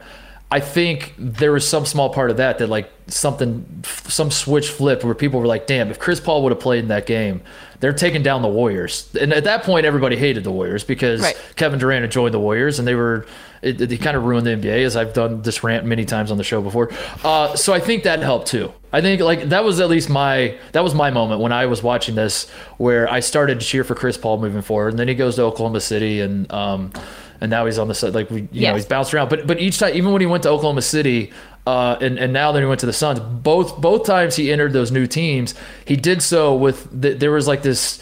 I think there was some small part of that like some switch flipped where people were like, damn, if Chris Paul would have played in that game, they're taking down the Warriors. And at that point, everybody hated the Warriors because Kevin Durant had joined the Warriors, and he kind of ruined the NBA, as I've done this rant many times on the show before. So I think that helped too. I think like that was at least my moment when I was watching this, where I started to cheer for Chris Paul moving forward. And then he goes to Oklahoma City and now he's on the side, like you know, he's bounced around. But each time, even when he went to Oklahoma City, and now that he went to the Suns, both times he entered those new teams, he did so with there was like this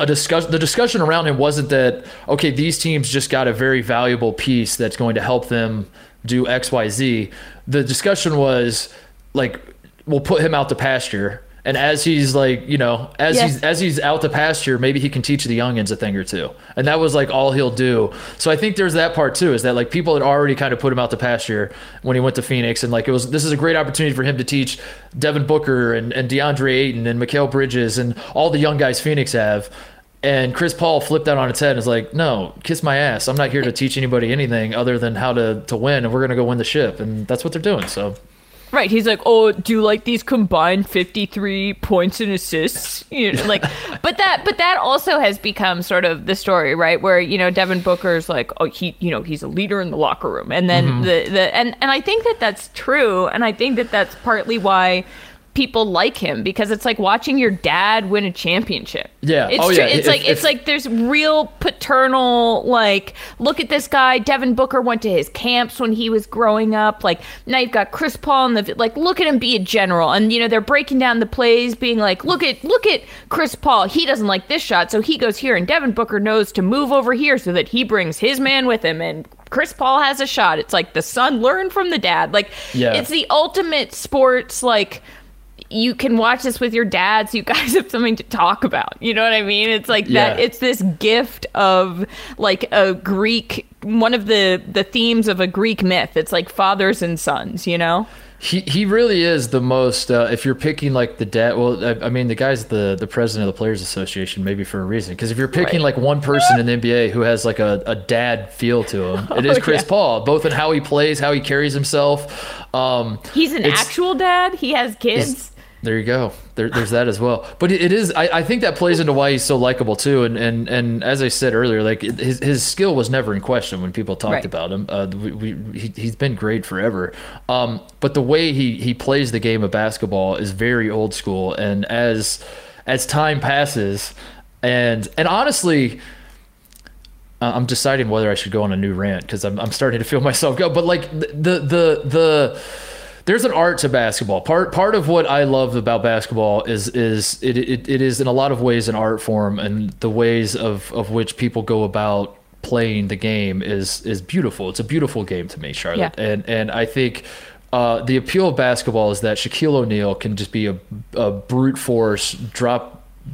a discussion. The discussion around him wasn't that okay, these teams just got a very valuable piece that's going to help them do X, Y, Z. The discussion was like, we'll put him out to pasture. And as he's like, you know, as he's out to pasture, maybe he can teach the youngins a thing or two. And that was like all he'll do. So I think there's that part too, is that like people had already kind of put him out to pasture when he went to Phoenix. And like, this is a great opportunity for him to teach Devin Booker and DeAndre Ayton and Mikal Bridges and all the young guys Phoenix have. And Chris Paul flipped that on its head and is like, no, kiss my ass. I'm not here to teach anybody anything other than how to win. And we're going to go win the ship. And that's what they're doing. So. Right, he's like, oh, do you like these combined 53 points and assists? You know, like, but that also has become sort of the story, right? Where, you know, Devin Booker's like, oh, he, you know, he's a leader in the locker room, and then and I think that that's true, and I think that that's partly why people like him, because it's like watching your dad win a championship. Yeah. It's like there's real paternal, like, look at this guy. Devin Booker went to his camps when he was growing up. Like, now you've got Chris Paul and like, look at him be a general. And, you know, they're breaking down the plays, being like, look at Chris Paul. He doesn't like this shot, so he goes here, and Devin Booker knows to move over here so that he brings his man with him, and Chris Paul has a shot. It's like the son learned from the dad. Like, yeah. It's the ultimate sports, like, you can watch this with your dad, so you guys have something to talk about. You know what I mean? It's like that. Yeah. It's this gift of like a Greek, one of the themes of a Greek myth. It's like fathers and sons, you know? He really is the most, if you're picking like the dad, well, I mean, the guy's the president of the Players Association, maybe for a reason. Because if you're picking like one person in the NBA who has like a dad feel to him, it is Chris Paul, both in how he plays, how he carries himself. He's an actual dad. He has kids. There you go. There's that as well. But it is, I think that plays into why he's so likable too. And as I said earlier, like his skill was never in question when people talked about him. He's been great forever. But the way he plays the game of basketball is very old school. And as time passes, and honestly, I'm deciding whether I should go on a new rant because I'm starting to feel myself go. But like the there's an art to basketball. Part of what I love about basketball is it is in a lot of ways an art form, and the ways of which people go about playing the game is beautiful. It's a beautiful game to me, Charlotte. Yeah. And I think the appeal of basketball is that Shaquille O'Neal can just be a brute force,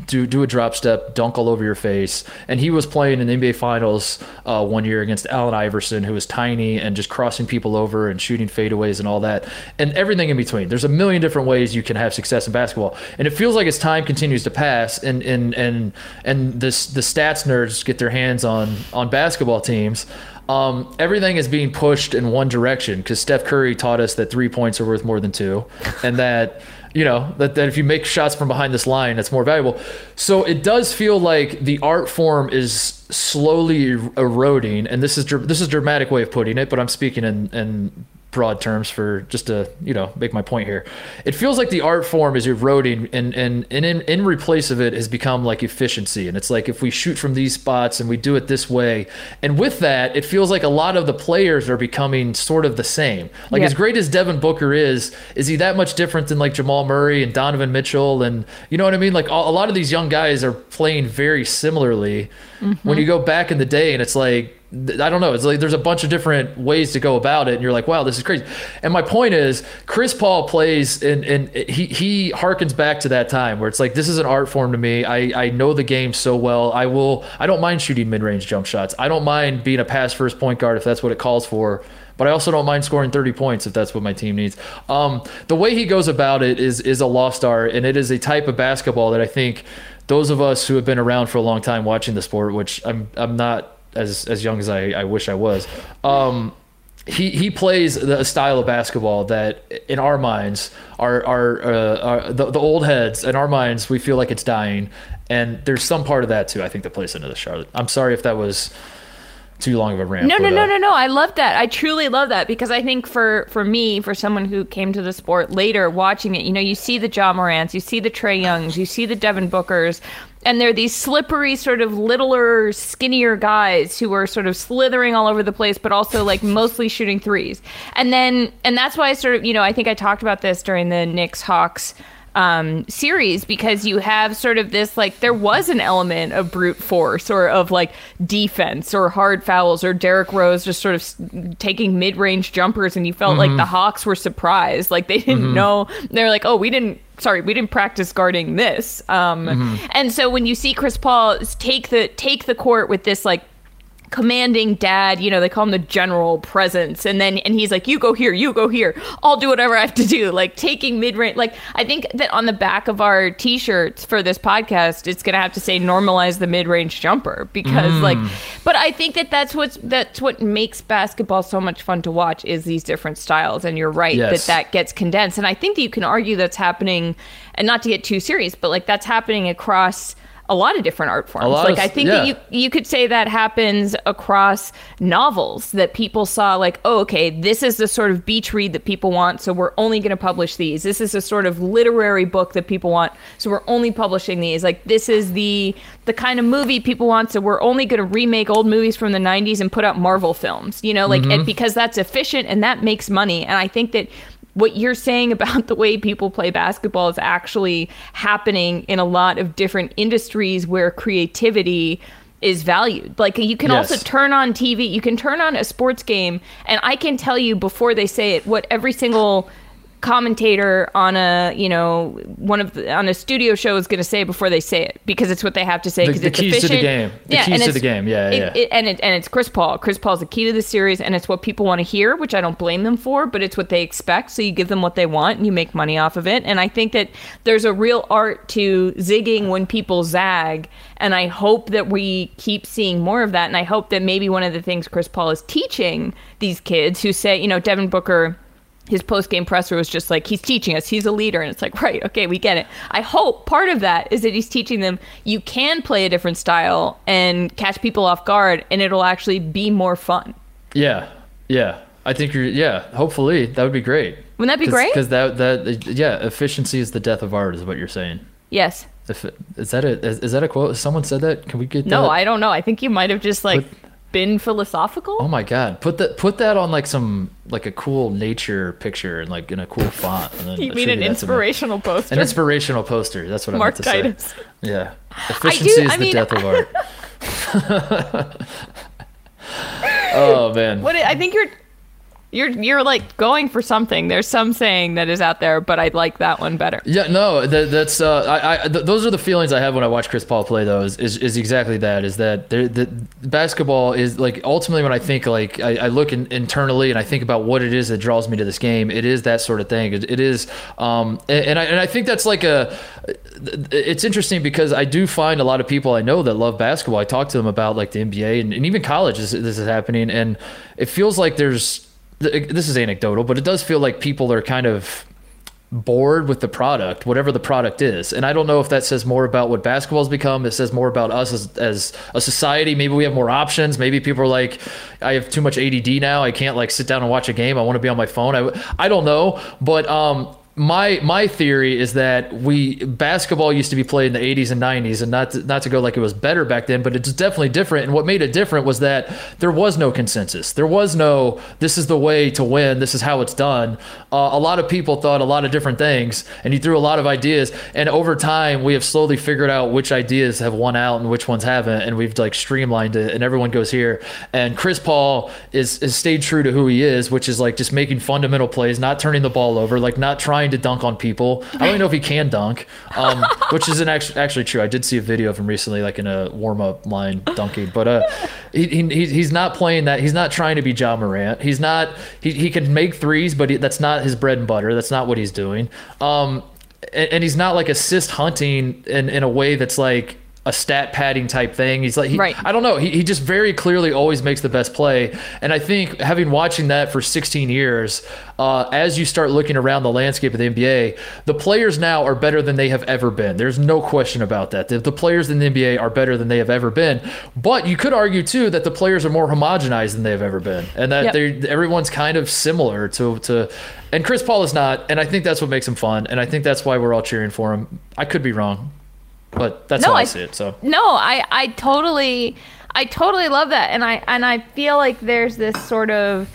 do a drop step, dunk all over your face. And he was playing in the NBA Finals one year against Allen Iverson, who was tiny and just crossing people over and shooting fadeaways and all that, and everything in between. There's a million different ways you can have success in basketball. And it feels like as time continues to pass and the stats nerds get their hands on basketball teams, everything is being pushed in one direction, because Steph Curry taught us that 3 points are worth more than two, and that you know, that if you make shots from behind this line, that's more valuable. So it does feel like the art form is slowly eroding, and this is a dramatic way of putting it, but I'm speaking in broad terms for just to, you know, make my point here. It feels like the art form is eroding, and in replace of it has become like efficiency. And it's like, if we shoot from these spots and we do it this way, and with that, it feels like a lot of the players are becoming sort of the same. Like, as great as Devin Booker is he that much different than like Jamal Murray and Donovan Mitchell? And you know what I mean? Like a lot of these young guys are playing very similarly. Mm-hmm. When you go back in the day, and it's like, I don't know. It's like there's a bunch of different ways to go about it, and you're like, wow, this is crazy. And my point is, Chris Paul plays, and he harkens back to that time where it's like, this is an art form to me. I know the game so well. I don't mind shooting mid-range jump shots. I don't mind being a pass-first point guard if that's what it calls for. But I also don't mind scoring 30 points if that's what my team needs. The way he goes about it is a lost art, and it is a type of basketball that I think those of us who have been around for a long time watching the sport, which I'm not as young as I wish I was, he plays a style of basketball that in our minds are the old heads. In our minds, we feel like it's dying, and there's some part of that too, I think, that plays into the Charlotte. I'm sorry if that was too long of a rant. No. I love that. I truly love that, because I think for me, for someone who came to the sport later watching it, you know, you see the Ja Morants, you see the Trae Youngs, you see the Devin Bookers, and they're these slippery, sort of littler, skinnier guys who are sort of slithering all over the place, but also like mostly shooting threes. And that's why I sort of, you know, I think I talked about this during the Knicks-Hawks series, because you have sort of this, like, there was an element of brute force or of like defense or hard fouls or Derrick Rose just sort of taking mid-range jumpers, and you felt like the Hawks were surprised, like they didn't know. They're like, oh, we didn't practice guarding this. And so when you see Chris Paul take the court with this like commanding dad, you know, they call him the general presence, and he's like, you go here, I'll do whatever I have to do, like taking mid-range. Like, I think that on the back of our t-shirts for this podcast, it's gonna have to say normalize the mid-range jumper, because like, but I think that that's what makes basketball so much fun to watch, is these different styles. And you're right, that gets condensed, and I think that you can argue that's happening, and not to get too serious, but like that's happening across a lot of different art forms. Like, I think that you could say that happens across novels, that people saw like, oh, okay, this is the sort of beach read that people want, so we're only going to publish these. This is the sort of literary book that people want, so we're only publishing these. Like, this is the kind of movie people want, so we're only going to remake old movies from the 90s and put out Marvel films, you know, like, and because that's efficient and that makes money. And I think that what you're saying about the way people play basketball is actually happening in a lot of different industries where creativity is valued. Like, you can also turn on TV, you can turn on a sports game, and I can tell you before they say it what every single commentator on a, you know, on a studio show is going to say before they say it, because it's what they have to say, because it's efficient. The keys to the game. And it's Chris Paul. Chris Paul's the key to the series, and it's what people want to hear, which I don't blame them for, but it's what they expect. So you give them what they want and you make money off of it. And I think that there's a real art to zigging when people zag, and I hope that we keep seeing more of that. And I hope that maybe one of the things Chris Paul is teaching these kids who say, you know, Devin Booker, his post-game presser was just like, he's teaching us, he's a leader. And it's like, right, okay, we get it. I hope part of that is that he's teaching them you can play a different style and catch people off guard, and it'll actually be more fun. Yeah. I think hopefully that would be great. Wouldn't that be great? Because efficiency is the death of art, is what you're saying. Yes. Is that a quote? Someone said that? Can we get that? No, I don't know. I think you might have just been philosophical. Oh my god, put that on like some, like a cool nature picture and like in a cool font, and then you mean an inspirational poster. That's what Mark I meant to Titus. Say yeah efficiency I do, is I the mean, death of art. Oh man, what I think you're like going for something. There's some saying that is out there, but I like that one better. Yeah, no, that's those are the feelings I have when I watch Chris Paul play. Though is exactly that. Is that the basketball is like, ultimately when I think, like I look internally and I think about what it is that draws me to this game. It is that sort of thing. It is, and I think that's like it's interesting because I do find a lot of people I know that love basketball. I talk to them about like the NBA and even college. This is happening, and it feels like this is anecdotal, but it does feel like people are kind of bored with the product, whatever the product is. And I don't know if that says more about what basketball's become. It says more about us as a society. Maybe we have more options. Maybe people are like, I have too much ADD now. I can't like sit down and watch a game. I want to be on my phone. I don't know. But my theory is that basketball used to be played in the 80s and 90s, and not to go like it was better back then, but it's definitely different. And what made it different was that there was no consensus. There was no, this is the way to win, this is how it's done. A lot of people thought a lot of different things, and you threw a lot of ideas. And over time, we have slowly figured out which ideas have won out and which ones haven't, and we've like streamlined it, and everyone goes here. And Chris Paul is stayed true to who he is, which is like just making fundamental plays, not turning the ball over, like not trying to dunk on people. I don't even know if he can dunk, which isn't actually true. I did see a video of him recently, like in a warm-up line dunking, but he's not playing that. He's not trying to be John Morant. He's not. He can make threes, but that's not his bread and butter. That's not what he's doing. And he's not like assist hunting in a way that's like a stat padding type thing. He's like, right. I don't know. He just very clearly always makes the best play. And I think watching that for 16 years, as you start looking around the landscape of the NBA, the players now are better than they have ever been. There's no question about that. The players in the NBA are better than they have ever been. But you could argue too that the players are more homogenized than they've ever been, and that everyone's kind of similar to. And Chris Paul is not, and I think that's what makes him fun, and I think that's why we're all cheering for him. I could be wrong, but that's how I see it. So no, I totally love that, and I feel like there's this sort of,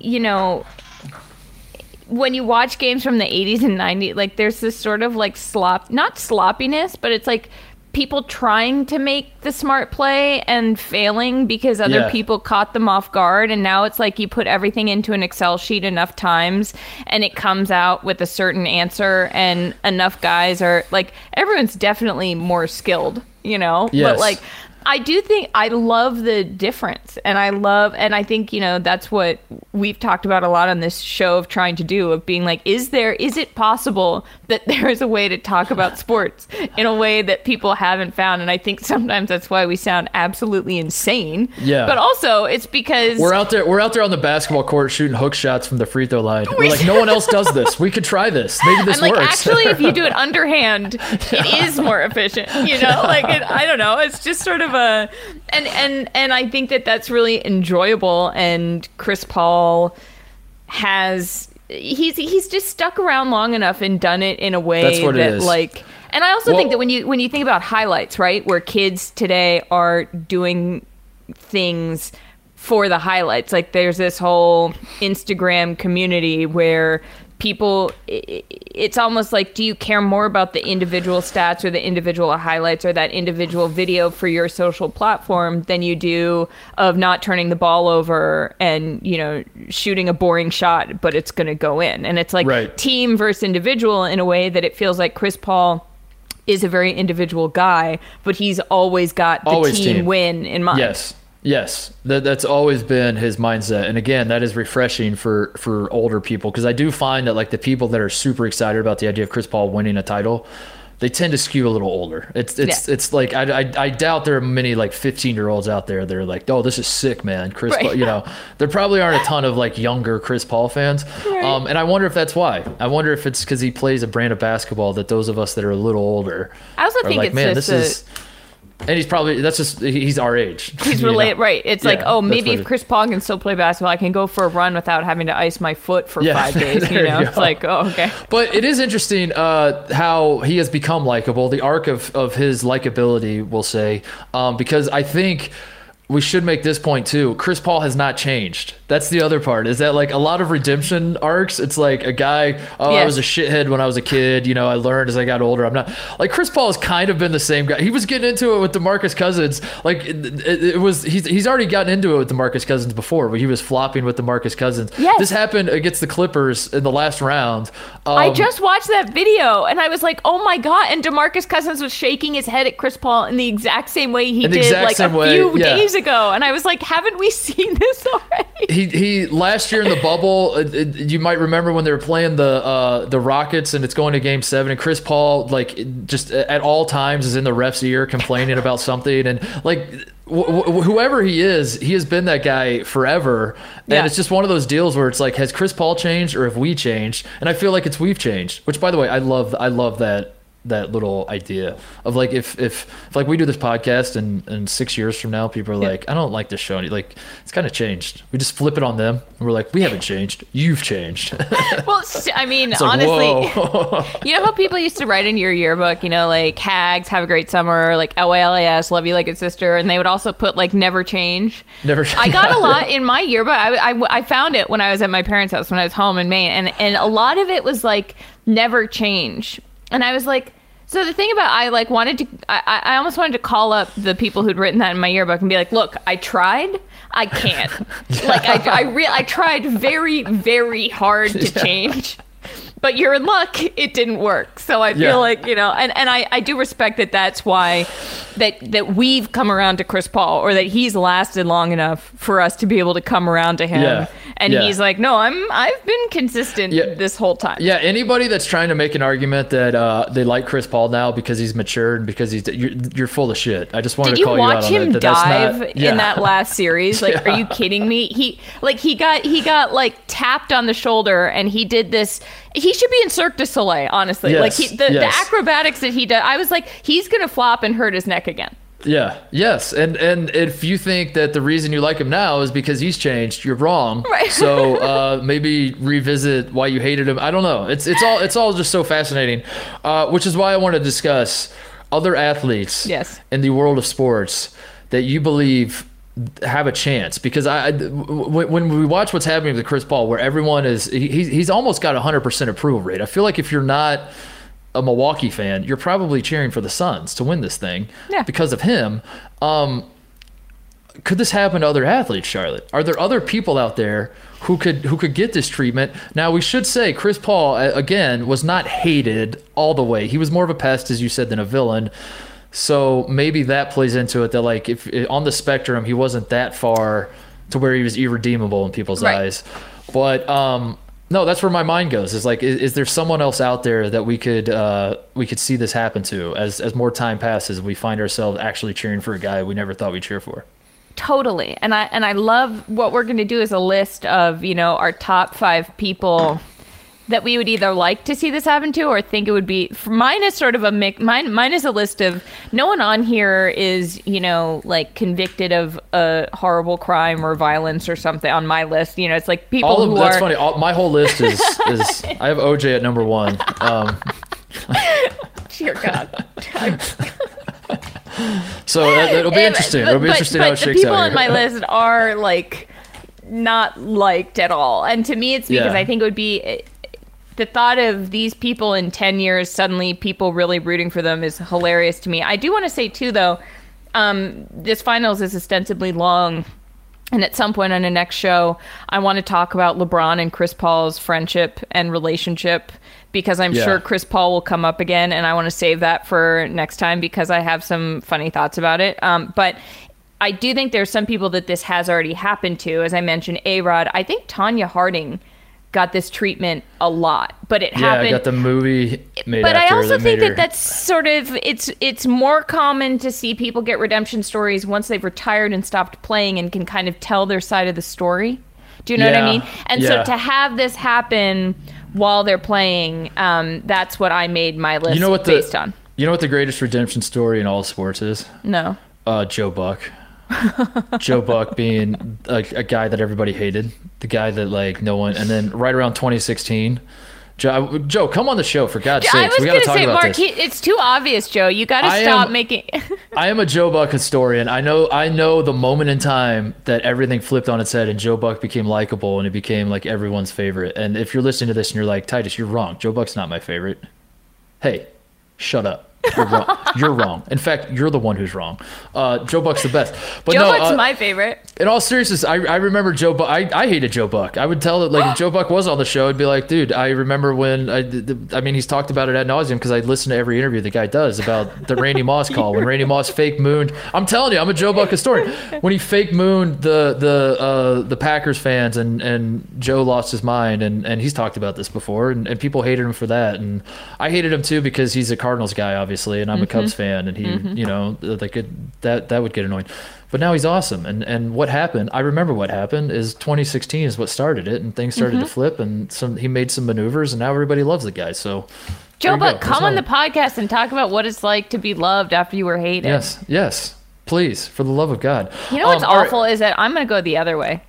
you know, when you watch games from the 80s and 90s, like there's this sort of like sloppiness, but it's like people trying to make the smart play and failing because other people caught them off guard. And now it's like you put everything into an Excel sheet enough times and it comes out with a certain answer, and enough guys are like, everyone's definitely more skilled, you know, but like I do think I love the difference, and I think, you know, that's what we've talked about a lot on this show of trying to do, of being like, is it possible that there is a way to talk about sports in a way that people haven't found? And I think sometimes that's why we sound absolutely insane. Yeah. But also it's because we're out there on the basketball court shooting hook shots from the free throw line. We're like, no one else does this. We could try this. Maybe this works. Actually, if you do it underhand, it is more efficient, you know, like it, I don't know. It's just sort of a, and I think that that's really enjoyable. And Chris Paul has, he's just stuck around long enough and done it in a way that like, and I also think that when you think about highlights, right, where kids today are doing things for the highlights, like there's this whole Instagram community where people, it's almost like, do you care more about the individual stats or the individual highlights or that individual video for your social platform than you do of not turning the ball over and, you know, shooting a boring shot, but it's going to go in? And it's like team versus individual in a way that it feels like Chris Paul is a very individual guy, but he's always got the team win in mind. Yes, that's always been his mindset. And again, that is refreshing for older people, because I do find that like the people that are super excited about the idea of Chris Paul winning a title, they tend to skew a little older. It's like I doubt there are many like 15-year-olds out there that are like, oh, this is sick, man, Chris Paul, you know. There probably aren't a ton of like younger Chris Paul fans. Right. And I wonder if that's why. I wonder if it's because he plays a brand of basketball that those of us that are a little older are think like, it's man, just this is... And he's probably, that's just, he's our age. He's related, right. It's like, oh, maybe if Chris Paul can still play basketball, I can go for a run without having to ice my foot for 5 days, you know? It's like, oh, okay. But it is interesting how he has become likable, the arc of his likability, we'll say, because I think we should make this point too. Chris Paul has not changed. That's the other part, is that like a lot of redemption arcs, it's like a guy, I was a shithead when I was a kid, you know, I learned as I got older. I'm not like, Chris Paul has kind of been the same guy. He was getting into it with DeMarcus Cousins. Like it was, he's already gotten into it with DeMarcus Cousins before, but he was flopping with DeMarcus Cousins. Yes. This happened against the Clippers in the last round. I just watched that video and I was like, oh my God. And DeMarcus Cousins was shaking his head at Chris Paul in the exact same way he did like a few days ago. And I was like, haven't we seen this already? He last year in the bubble, you might remember when they were playing the Rockets and it's going to Game 7, and Chris Paul like just at all times is in the ref's ear complaining about something, and like whoever he is, he has been that guy forever. And it's just one of those deals where it's like, has Chris Paul changed or have we changed? And I feel like it's we've changed, which by the way, I love that little idea of like, if like we do this podcast and 6 years from now, people are like, I don't like this show. Like, it's kind of changed. We just flip it on them and we're like, we haven't changed. You've changed. Well, I mean, like, honestly, you know how people used to write into your yearbook, you know, like Hags, have a great summer, like LALAS, love you like a sister. And they would also put like, never change. Never change. I got a lot in my yearbook. I found it when I was at my parents' house, when I was home in Maine. And a lot of it was like, never change. And I was like, so the thing about, I almost wanted to call up the people who'd written that in my yearbook and be like, look, I tried, I can't. Like, I tried very, very hard to change, but you're in luck, it didn't work. So I feel like, you know, and I do respect that that's why, that we've come around to Chris Paul, or that he's lasted long enough for us to be able to come around to him. Yeah. And he's like, no, I've been consistent this whole time. Yeah, anybody that's trying to make an argument that they like Chris Paul now because he's matured and because he's you're full of shit. I just wanted to call you out on that. Did you watch him dive in that last series? Like, are you kidding me? He got like tapped on the shoulder, and he did this. He should be in Cirque du Soleil, honestly. Yes, like the acrobatics that he did. I was like, he's gonna flop and hurt his neck again. Yeah. Yes. And if you think that the reason you like him now is because he's changed, you're wrong. Right. So maybe revisit why you hated him. I don't know. It's all just so fascinating, which is why I want to discuss other athletes in the world of sports that you believe have a chance, because when we watch what's happening with Chris Paul, where everyone is he's almost got 100% approval rate. I feel like if you're not a Milwaukee fan, you're probably cheering for the Suns to win this thing because of him. Could this happen to other athletes, Charlotte? Are there other people out there who could get this treatment? Now, we should say Chris Paul, again, was not hated all the way. He was more of a pest, as you said, than a villain. So maybe that plays into it, that like if on the spectrum, he wasn't that far to where he was irredeemable in people's eyes. But no, that's where my mind goes. It's like, is there someone else out there that we could see this happen to as more time passes, we find ourselves actually cheering for a guy we never thought we'd cheer for? Totally. And I love what we're going to do is a list of, you know, our top 5 people that we would either like to see this happen to or think it would be. Mine is sort of a mix. Mine is a list of no one on here is, you know, like convicted of a horrible crime or violence or something on my list. You know, it's like people who are... That's funny. My whole list is I have OJ at number 1. Dear God. So that'll be interesting. It'll be interesting how it shakes out. But the people on my list are like not liked at all. And to me, it's because I think it would be... The thought of these people in 10 years, suddenly people really rooting for them is hilarious to me. I do want to say, too, though, this finals is ostensibly long. And at some point on the next show, I want to talk about LeBron and Chris Paul's friendship and relationship, because I'm sure Chris Paul will come up again. And I want to save that for next time because I have some funny thoughts about it. But I do think there's some people that this has already happened to. As I mentioned, A-Rod, I think Tanya Harding got this treatment a lot, but it happened. Yeah, I got the movie made but after. But I also think that that's sort of, it's more common to see people get redemption stories once they've retired and stopped playing and can kind of tell their side of the story. Do you know what I mean? And so to have this happen while they're playing, that's what I made my list based on. You know what the greatest redemption story in all sports is? No. Joe Buck. Joe Buck being a guy that everybody hated, the guy that like no one, and then right around 2016, Joe, come on the show for God's sake. We got to talk about this. It's too obvious, Joe. You got to stop making. I am a Joe Buck historian. I know the moment in time that everything flipped on its head and Joe Buck became likable and it became like everyone's favorite. And if you're listening to this and you're like, Titus, you're wrong. Joe Buck's not my favorite. Hey, shut up. You're wrong. You're wrong. In fact, you're the one who's wrong. Joe Buck's the best. But Joe Buck's my favorite. In all seriousness, I remember Joe Buck. I hated Joe Buck. I would tell it, like, if Joe Buck was on the show, I'd be like, dude, I remember when I mean, he's talked about it ad nauseum because I listen to every interview the guy does about the Randy Moss call when Randy Moss fake mooned. I'm telling you, I'm a Joe Buck historian. When he fake mooned the Packers fans and Joe lost his mind and he's talked about this before and people hated him for that, and I hated him too because he's a Cardinals guy, obviously. And I'm a Cubs fan, and he, you know, like that would get annoying. But now he's awesome. And what happened? I remember what happened is 2016 is what started it, and things started to flip. And he made some maneuvers, and now everybody loves the guy. So, Joe Buck, come on the podcast and talk about what it's like to be loved after you were hated. Yes, please, for the love of God. You know what's awful is that I'm going to go the other way.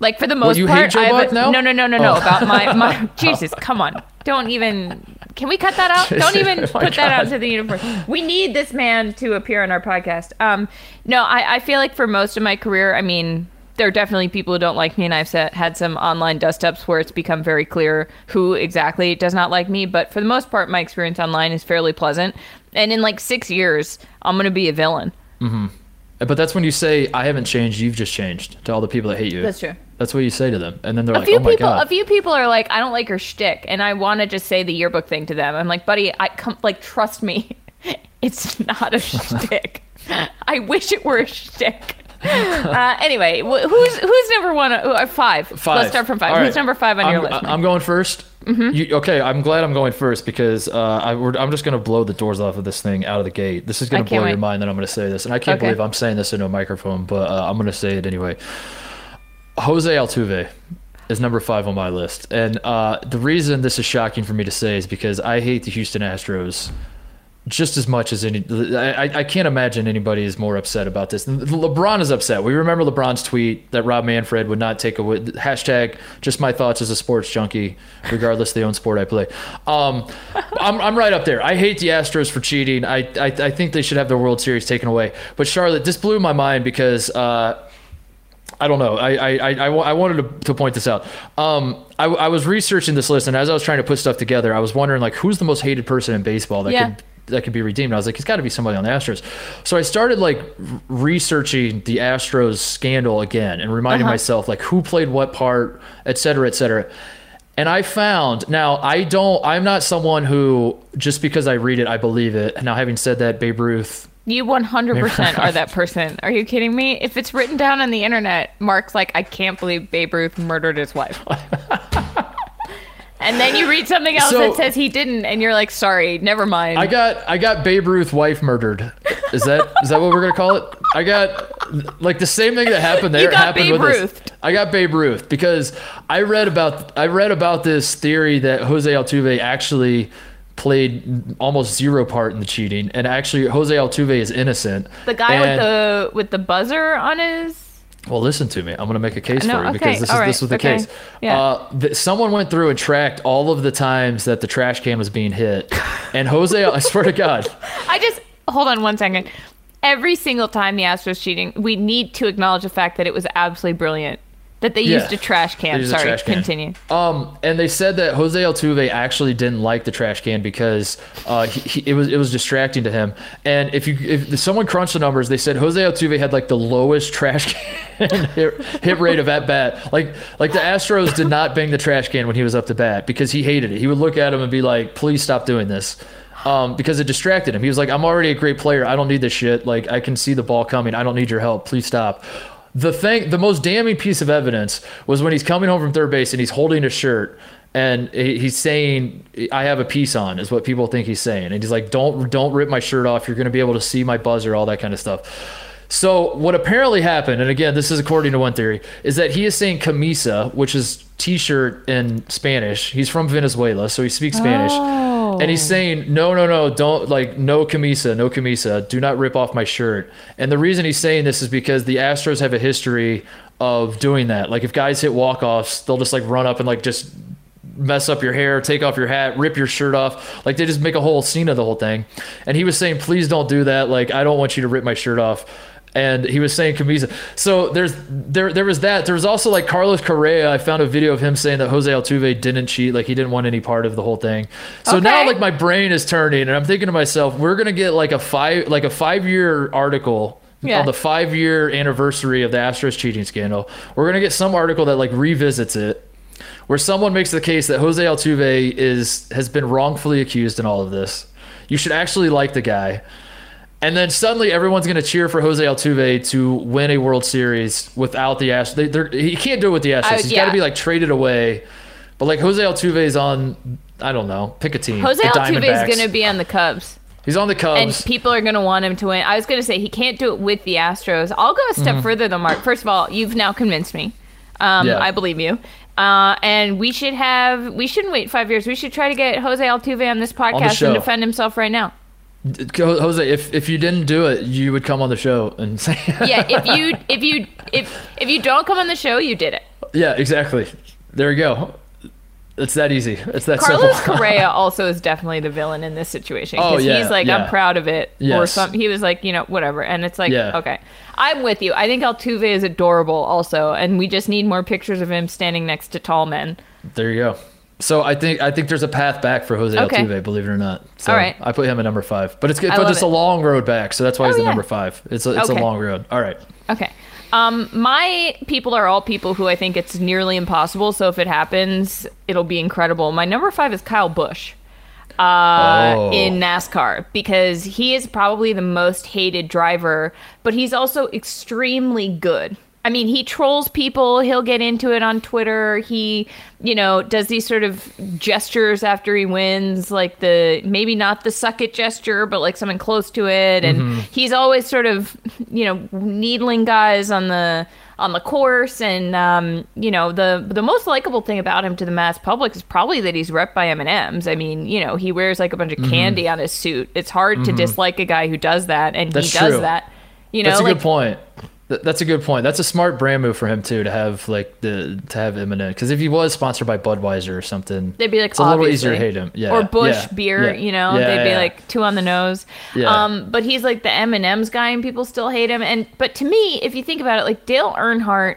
Like for the most part, no. About my Jesus, come on, don't even. Can we cut that out? Don't even put that out to the universe. We need this man to appear on our podcast. I feel like for most of my career, I mean, there are definitely people who don't like me, and I've had some online dust-ups where it's become very clear who exactly does not like me. But for the most part, my experience online is fairly pleasant. And in like 6 years, I'm gonna be a villain. But that's when you say, I haven't changed, you've just changed, to all the people that hate you. That's true. That's what you say to them. And then they're like, oh, my God. A few people are like, I don't like her shtick, and I want to just say the yearbook thing to them. I'm like, buddy, trust me, it's not a shtick. I wish it were a shtick. Anyway, who's number 1? 5. Let's start from 5. All right. Who's number 5 on your list? I'm going first. Okay, I'm glad I'm going first because I'm just going to blow the doors off of this thing out of the gate. This is going to blow your mind that I'm going to say this. And I can't believe I'm saying this into a microphone, but I'm going to say it anyway. Jose Altuve is number 5 on my list. And the reason this is shocking for me to say is because I hate the Houston Astros just as much as I can't imagine anybody is more upset about this. LeBron is upset. We remember LeBron's tweet that Rob Manfred would not take away, hashtag just my thoughts as a sports junkie, regardless of the own sport I play. I'm right up there. I hate the Astros for cheating. I think they should have their World Series taken away. But Charlotte, this blew my mind because I don't know. I wanted to point this out. I was researching this list, and as I was trying to put stuff together, I was wondering, like, who's the most hated person in baseball that could be redeemed? And I was like, it's got to be somebody on the Astros. So I started like researching the Astros scandal again and reminding myself like who played what part, et cetera, et cetera. And I found, now I'm not someone who, just because I read it, I believe it. Now, having said that, Babe Ruth. You 100% are that person. Are you kidding me? If it's written down on the internet, Mark's like, I can't believe Babe Ruth murdered his wife. And then you read something else that says he didn't, and you're like, sorry, never mind. I got Babe Ruth wife murdered. Is that what we're going to call it? I got, like, the same thing that happened there. You got happened Babe with Ruth. I got Babe Ruth because I read about this theory that Jose Altuve actually played almost zero part in the cheating, and actually Jose Altuve is innocent. The guy with the buzzer on his. Well, listen to me. I'm going to make a case for you because this was the case. Yeah. Someone went through and tracked all of the times that the trash can was being hit, and Jose, I swear to God, I just hold on one second. Every single time the Astros was cheating, we need to acknowledge the fact that it was absolutely brilliant that they used a trash can. Sorry, trash can. Continue. And they said that Jose Altuve actually didn't like the trash can because it was distracting to him. And if someone crunched the numbers, they said Jose Altuve had like the lowest trash can hit rate of at bat. Like the Astros did not bang the trash can when he was up to bat because he hated it. He would look at him and be like, "Please stop doing this." Because it distracted him. He was like, I'm already a great player. I don't need this shit. Like, I can see the ball coming. I don't need your help. Please stop. The most damning piece of evidence was when he's coming home from third base and he's holding a shirt and he's saying, I have a piece on, is what people think he's saying. And he's like, don't rip my shirt off. You're going to be able to see my buzzer, all that kind of stuff. So what apparently happened, and again, this is according to one theory, is that he is saying camisa, which is t-shirt in Spanish. He's from Venezuela, so he speaks Spanish. Oh. And he's saying, no, don't, like, no camisa, do not rip off my shirt. And the reason he's saying this is because the Astros have a history of doing that. Like, if guys hit walk-offs, they'll just, like, run up and, like, just mess up your hair, take off your hat, rip your shirt off. Like, they just make a whole scene of the whole thing. And he was saying, please don't do that. Like, I don't want you to rip my shirt off. And he was saying camisa. So there was that. There was also, like, Carlos Correa. I found a video of him saying that Jose Altuve didn't cheat. Like, he didn't want any part of the whole thing. So now, like, my brain is turning, and I'm thinking to myself, we're gonna get like a 5-year article on the 5-year anniversary of the Astros cheating scandal. We're gonna get some article that, like, revisits it, where someone makes the case that Jose Altuve has been wrongfully accused in all of this. You should actually like the guy. And then suddenly everyone's going to cheer for Jose Altuve to win a World Series without the Astros. He can't do it with the Astros. He's got to be, like, traded away. But, like, Jose Altuve's on, I don't know, pick a team. Jose Altuve's going to be on the Cubs. He's on the Cubs. And people are going to want him to win. I was going to say he can't do it with the Astros. I'll go a step further, though, Mark. First of all, you've now convinced me. I believe you. And we shouldn't wait 5 years. We should try to get Jose Altuve on this podcast and defend himself right now. Jose, if you didn't do it, you would come on the show and say if you don't come on the show, you did it. Yeah, exactly. There you go. It's that easy. It's that Carlos simple. Correa also is definitely the villain in this situation because he's like, I'm proud of it, or something. He was like, whatever, and it's like, okay, I'm with you. I think Altuve is adorable also, and we just need more pictures of him standing next to tall men. There you go. So I think there's a path back for Jose Altuve, believe it or not. So all right. I put him at number 5. But it's a long road back, so that's why he's at number 5. It's a long road. All right. Okay. My people are all people who I think it's nearly impossible, so if it happens, it'll be incredible. My number 5 is Kyle Busch in NASCAR because he is probably the most hated driver, but he's also extremely good. I mean, he trolls people. He'll get into it on Twitter. He, does these sort of gestures after he wins, like maybe not the suck it gesture, but like something close to it. And he's always sort of, needling guys on the course. And, the most likable thing about him to the mass public is probably that he's repped by M&M's. I mean, he wears like a bunch of candy on his suit. It's hard to dislike a guy who does that. And he does that. That's a good point. That's a good point. That's a smart brand move for him too, to have M&M. Because if he was sponsored by Budweiser or something, they'd be like, it's a little easier to hate him. Yeah, or Bush beer. Yeah, they'd be like two on the nose. Yeah. But he's like the M&M's guy, and people still hate him. But to me, if you think about it, like Dale Earnhardt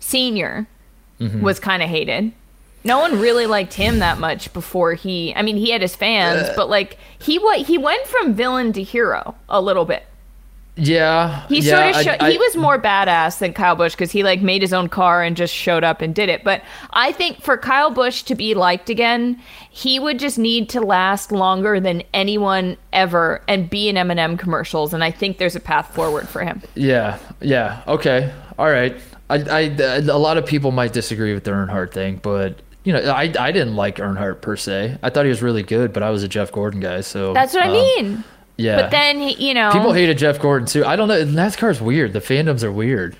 Sr. Was kind of hated. No one really liked him that much before he had his fans, but like he went from villain to hero a little bit. Yeah. He he was more badass than Kyle Busch because he like made his own car and just showed up and did it. But I think for Kyle Busch to be liked again, he would just need to last longer than anyone ever and be in M&M commercials. And I think there's a path forward for him. Yeah. Yeah. Okay. All right. I a lot of people might disagree with the Earnhardt thing, but you know, I didn't like Earnhardt per se. I thought he was really good, but I was a Jeff Gordon guy, so that's what I mean. Yeah, but then you know, people hated Jeff Gordon too. I don't know. NASCAR's weird. The fandoms are weird.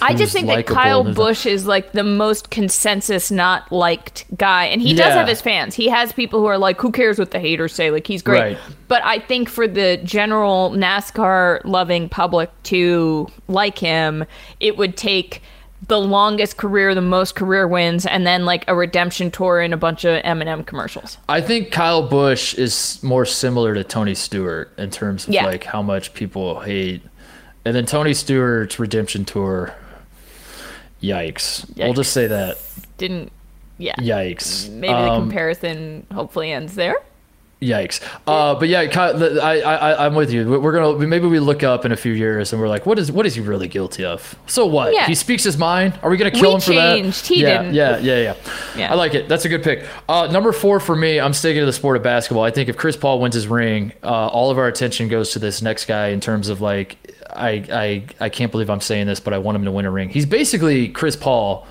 I just think that Kyle Busch is like the most consensus not liked guy, and he does have his fans. He has people who are like, who cares what the haters say? Like he's great. Right. But I think for the general NASCAR loving public to like him, it would take the longest career, the most career wins, and then like a redemption tour and a bunch of M&M commercials. I think Kyle Busch is more similar to Tony Stewart in terms of like how much people hate. And then Tony Stewart's redemption tour, yikes. We'll just say that. Yikes. Maybe the comparison hopefully ends there. Yikes. But yeah, Kyle, I'm with you. We're going to, maybe we look up in a few years and we're like, what is he really guilty of? So what? Yeah. He speaks his mind. Are we going to kill him for that? We changed. He didn't. Yeah. I like it. That's a good pick. Number 4 for me, I'm sticking to the sport of basketball. I think if Chris Paul wins his ring, all of our attention goes to this next guy in terms of like, I can't believe I'm saying this, but I want him to win a ring. He's basically Chris Paul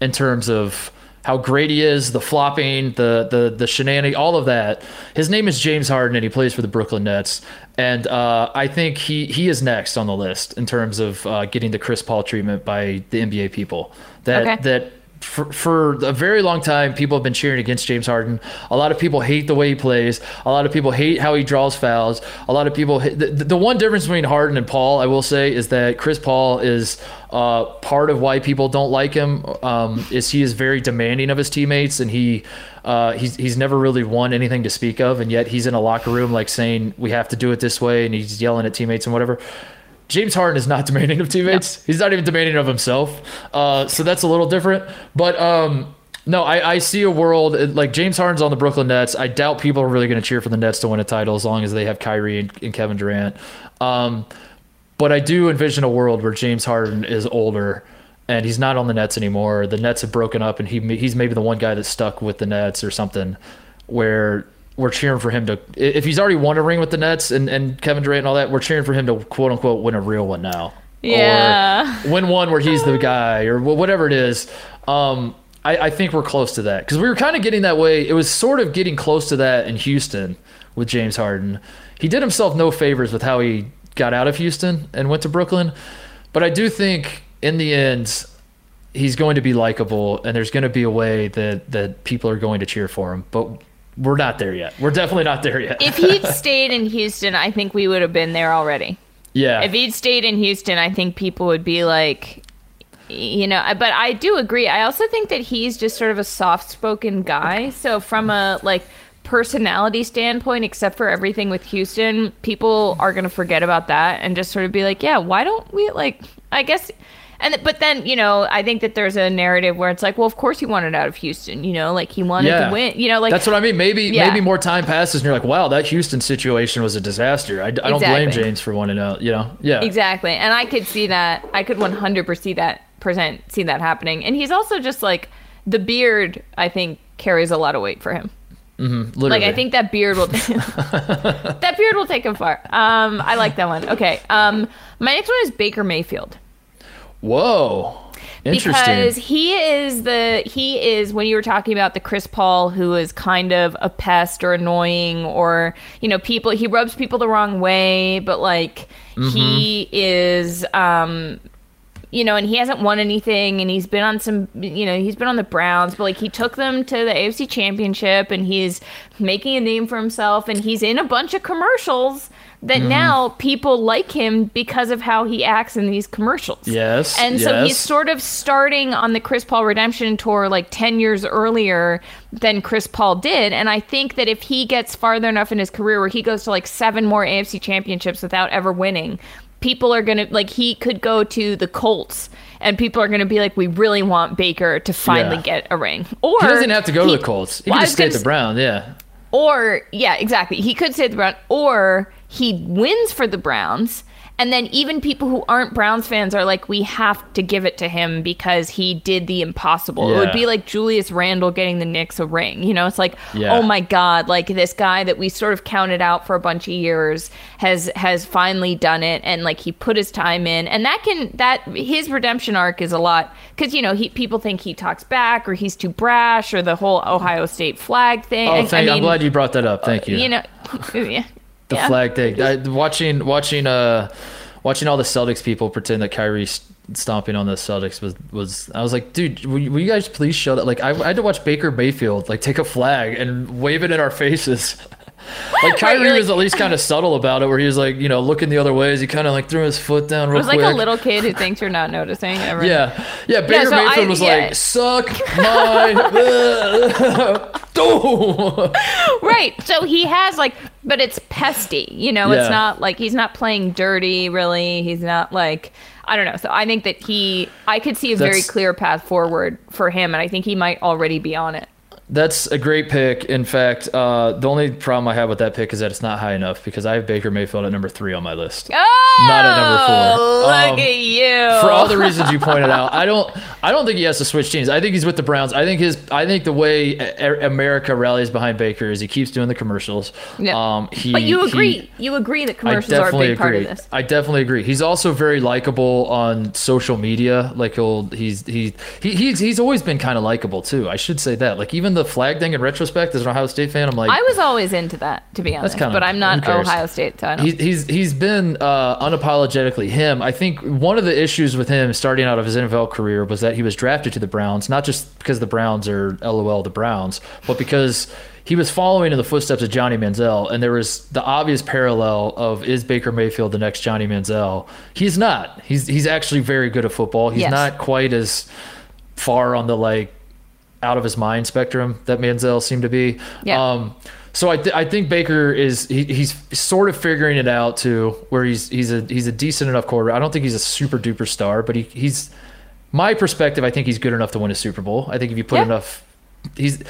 in terms of how great he is, the flopping, the shenanigans, all of that. His name is James Harden, and he plays for the Brooklyn Nets. And I think he is next on the list in terms of getting the Chris Paul treatment by the NBA people. That for a very long time, people have been cheering against James Harden. A lot of people hate the way he plays. A lot of people hate how he draws fouls. A lot of people hate, the one difference between Harden and Paul, I will say, is that Chris Paul is part of why people don't like him is he is very demanding of his teammates, and he's never really won anything to speak of, and yet he's in a locker room like saying we have to do it this way, and he's yelling at teammates and whatever. James Harden is not demanding of teammates. No. He's not even demanding of himself. So that's a little different. But no, I see a world like James Harden's on the Brooklyn Nets. I doubt people are really going to cheer for the Nets to win a title as long as they have Kyrie and Kevin Durant. But I do envision a world where James Harden is older and he's not on the Nets anymore. The Nets have broken up and he's maybe the one guy that's stuck with the Nets or something where we're cheering for him to, if he's already won a ring with the Nets and Kevin Durant and all that, we're cheering for him to quote unquote win a real one now. Yeah. Or win one where he's the guy or whatever it is. I think we're close to that because we were kind of getting that way. It was sort of getting close to that in Houston with James Harden. He did himself no favors with how he got out of Houston and went to Brooklyn. But I do think in the end, he's going to be likable and there's going to be a way that people are going to cheer for him. But we're not there yet. We're definitely not there yet. If he'd stayed in Houston, I think we would have been there already. Yeah. If he'd stayed in Houston, I think people would be like, you know, but I do agree. I also think that he's just sort of a soft-spoken guy. So from a, like, personality standpoint, except for everything with Houston, people are going to forget about that and just sort of be like, yeah, why don't we, like, I guess... But then, you know, I think that there's a narrative where it's like, well, of course he wanted out of Houston, you know, like he wanted to win, you know, like that's what I mean. Maybe more time passes and you're like, wow, that Houston situation was a disaster. I don't blame James for wanting out, you know? Yeah, exactly. And I could see that. I could 100% see that happening. And he's also just like the beard, I think, carries a lot of weight for him. Mm-hmm, like I think that beard will take him far. I like that one. Okay. My next one is Baker Mayfield. Whoa. Interesting. Because he is when you were talking about the Chris Paul who is kind of a pest or annoying or, you know, people, he rubs people the wrong way, but like he is, you know, and he hasn't won anything and he's been on some, you know, he's been on the Browns, but like he took them to the AFC Championship and he's making a name for himself and he's in a bunch of commercials that now people like him because of how he acts in these commercials. Yes. And so he's sort of starting on the Chris Paul redemption tour like 10 years earlier than Chris Paul did. And I think that if he gets farther enough in his career where he goes to like 7 more AFC championships without ever winning, people are going to, like, he could go to the Colts and people are going to be like, we really want Baker to finally get a ring. Or he doesn't have to go to the Colts. He can just stay at the Browns. He could stay at the Browns. Or he wins for the Browns. And then even people who aren't Browns fans are like, we have to give it to him because he did the impossible. Yeah. It would be like Julius Randle getting the Knicks a ring. You know, it's like, oh my God, like this guy that we sort of counted out for a bunch of years has finally done it. And like he put his time in, and his redemption arc is a lot. Cause you know, people think he talks back or he's too brash or the whole Ohio State flag thing. Oh, I'm glad you brought that up. Thank you. You know, yeah. The flag thing. Watching all the Celtics people pretend that Kyrie stomping on the Celtics was. I was like, dude, will you guys please show that? Like, I had to watch Baker Mayfield like take a flag and wave it in our faces. Like Kyrie was at least kind of subtle about it, where he was like, you know, looking the other ways. He kind of like threw his foot down real quick. It was like a little kid who thinks you're not noticing. Ever. Yeah. Baker Mayfield was like, suck mine. Right. So he has like, but it's pesty. You know, it's not like he's not playing dirty. Really, he's not like. I don't know. So I think that I could see a very clear path forward for him, and I think he might already be on it. That's a great pick. In fact, the only problem I have with that pick is that it's not high enough because I have Baker Mayfield at number 3 on my list. Oh, not at number 4. Look at you. For all the reasons you pointed out, I don't think he has to switch teams. I think he's with the Browns. I think the way America rallies behind Baker is he keeps doing the commercials. Yeah. But you agree that commercials are a big part of this. I definitely agree. He's also very likable on social media. Like he's always been kind of likable too. I should say that. Like even the flag thing in retrospect as an Ohio State fan, I'm like, I was always into that, to be honest, but I'm not Ohio State, so I don't. He's been unapologetically him. I think one of the issues with him starting out of his NFL career was that he was drafted to the Browns, not just because the Browns are LOL the Browns, but because he was following in the footsteps of Johnny Manziel, and there was the obvious parallel of, is Baker Mayfield the next Johnny Manziel? He's not. He's actually very good at football. He's not quite as far on the like out of his mind spectrum that Manziel seemed to be. Yeah. So I think Baker is, he's sort of figuring it out too, where he's a decent enough quarterback. I don't think he's a super duper star, but he's my perspective. I think he's good enough to win a Super Bowl. I think if you put enough, he's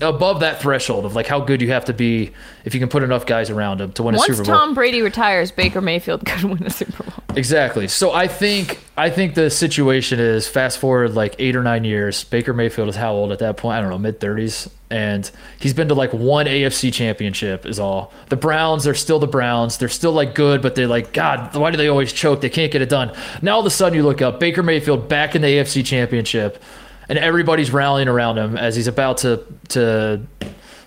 above that threshold of like how good you have to be if you can put enough guys around him to win a Super Bowl. Once Tom Brady retires, Baker Mayfield could win a Super Bowl. Exactly. So I think the situation is fast forward like 8 or 9 years. Baker Mayfield is how old at that point? I don't know, mid-30s. And he's been to like one AFC championship is all. The Browns are still the Browns. They're still like good, but they're like, God, why do they always choke? They can't get it done. Now all of a sudden you look up, Baker Mayfield back in the AFC championship. And everybody's rallying around him as he's about to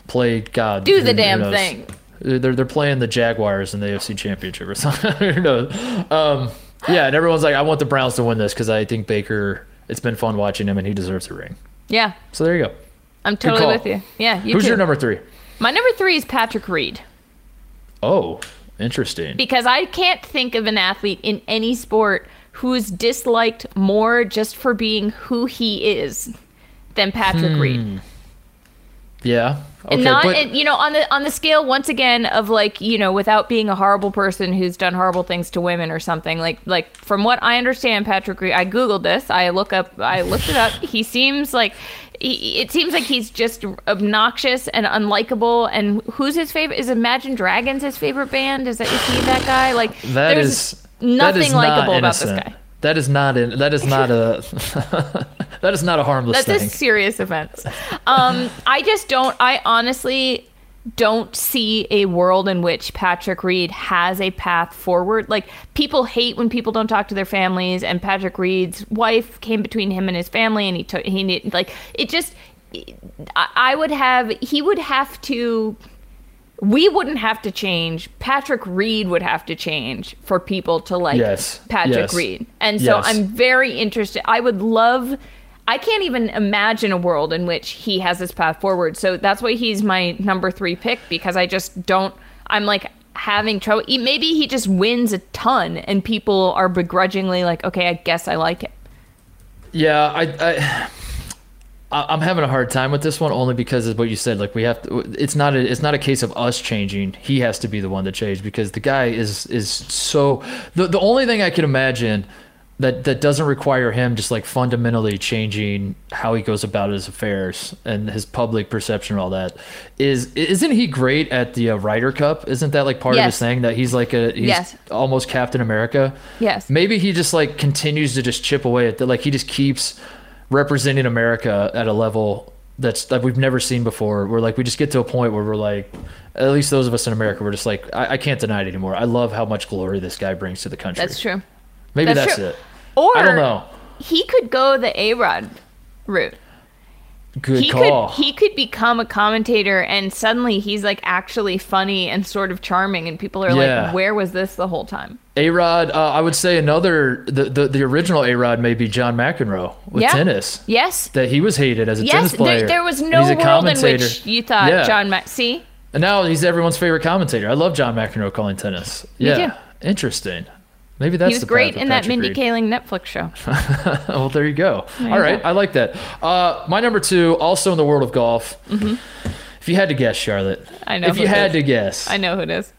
play. God, do the damn thing. They're playing the Jaguars in the AFC Championship or something. Who knows? And everyone's like, I want the Browns to win this because I think Baker. It's been fun watching him, and he deserves a ring. Yeah. So there you go. I'm totally with you. Yeah. Who's your number 3? My number 3 is Patrick Reed. Oh, interesting. Because I can't think of an athlete in any sport who's disliked more just for being who he is than Patrick Reed. Yeah. Okay, and on the scale once again of like, you know, without being a horrible person who's done horrible things to women or something, like from what I understand, Patrick Reed, I Googled this, I looked it up. He seems like he's just obnoxious and unlikable. And who's his favorite? Is Imagine Dragons his favorite band? Is he that guy? Like that is. Nothing likable about this guy. That is not a harmless thing. That's a serious offense. I honestly don't see a world in which Patrick Reed has a path forward. Like, people hate when people don't talk to their families, and Patrick Reed's wife came between him and his family, and we wouldn't have to change. Patrick Reed would have to change for people to like Patrick Reed. And so I'm very interested. I can't even imagine a world in which he has this path forward. So that's why he's my number 3 pick, because I'm like having trouble. Maybe he just wins a ton and people are begrudgingly like, okay, I guess I like it. Yeah, I'm having a hard time with this one only because of what you said. Like we have to, it's not a case of us changing. He has to be the one to change because the guy is so. The only thing I can imagine that doesn't require him just like fundamentally changing how he goes about his affairs and his public perception and all that. Isn't he great at the Ryder Cup? Isn't that like part of his thing that he's like he's almost Captain America? Yes. Maybe he just like continues to just chip away at that. Like he just keeps representing America at a level that's that we've never seen before. We're like, we just get to a point where we're like, at least those of us in America, we're just like, I can't deny it anymore. I love how much glory this guy brings to the country. That's true. Maybe that's it. Or I don't know. He could go the A-Rod route. Good call. He could become a commentator, and suddenly he's like actually funny and sort of charming, and people are like, "Where was this the whole time?" A-Rod, I would say the original A-Rod may be John McEnroe with tennis. Yes, that he was hated as a tennis player. There was no world in which you thought John McEnroe. See, and now he's everyone's favorite commentator. I love John McEnroe calling tennis. Yeah, me too. Interesting. Maybe that's he was the great in that Mindy Kaling Netflix show. Well, there you go. All right. I like that. My number two, also in the world of golf. Mm-hmm. If you had to guess, Charlotte. I know. If you had to guess. I know who it is.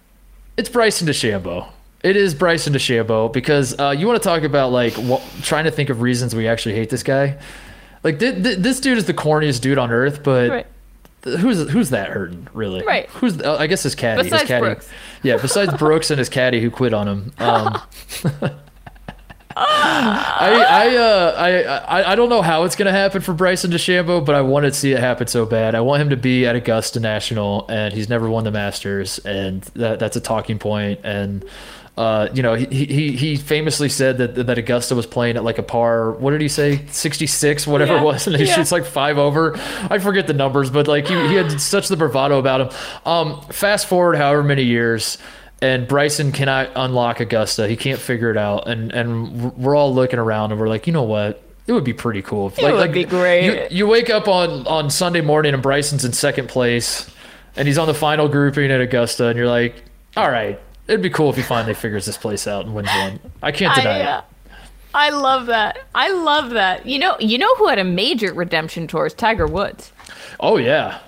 It's Bryson DeChambeau. It is Bryson DeChambeau because you want to talk about like trying to think of reasons we actually hate this guy. Like this dude is the corniest dude on earth, but... Right. Who's that hurting, really? Right. Who's I guess his caddy. Besides his caddy. Brooks. Yeah, besides Brooks and his caddy who quit on him. I don't know how it's gonna happen for Bryson DeChambeau, but I want to see it happen so bad. I want him to be at Augusta National, and he's never won the Masters, and that's a talking point. And you know, he famously said that Augusta was playing at like a par, what did he say, 66, whatever it was, and he shoots like 5 over. I forget the numbers, but like he had such the bravado about him. Fast forward however many years, and Bryson cannot unlock Augusta. He can't figure it out, and we're all looking around, and we're like, you know what? It would be pretty cool. It would be great. You wake up on Sunday morning, and Bryson's in second place, and he's on the final grouping at Augusta, and you're like, all right. It'd be cool if he finally figures this place out and wins one. I can't deny it. I love that. I love that. You know who had a major redemption tour is Tiger Woods. Oh, yeah.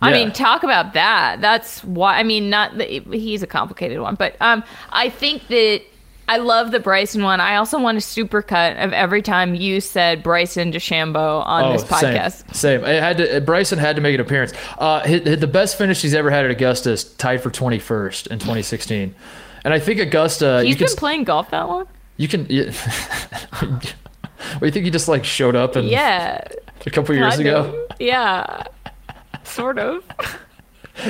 I mean, talk about that. That's why. I mean, he's a complicated one. But I think that I love the Bryson one. I also want a supercut of every time you said Bryson DeChambeau on this podcast. Same. Bryson had to make an appearance. The best finish he's ever had at Augusta is tied for 21st in 2016. And I think Augusta... He's been playing golf that long? You can... Yeah. Well, you think he just like showed up and a couple years ago? Yeah. Sort of.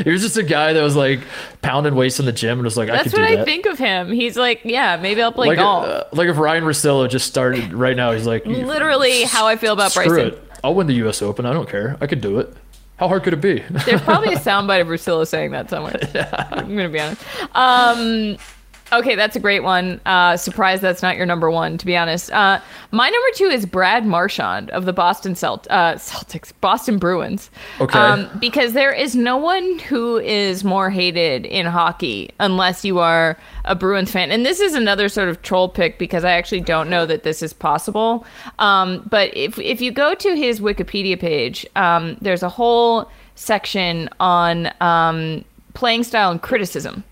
He was just a guy that was like pounding weights in the gym and was like, I could do that. That's what I think of him. He's like, maybe I'll play golf. Like if Ryan Russillo just started right now, he's like, literally how I feel about Bryson. Screw it. I'll win the U.S. Open. I don't care. I could do it. How hard could it be? There's probably a soundbite of Russillo saying that somewhere. Yeah. I'm going to be honest. Okay, that's a great one. Surprised that's not your number one, to be honest. My number two is Brad Marchand of the Boston Boston Bruins. Okay. Because there is no one who is more hated in hockey unless you are a Bruins fan. And this is another sort of troll pick because I actually don't know that this is possible. But if you go to his Wikipedia page, there's a whole section on playing style and criticism.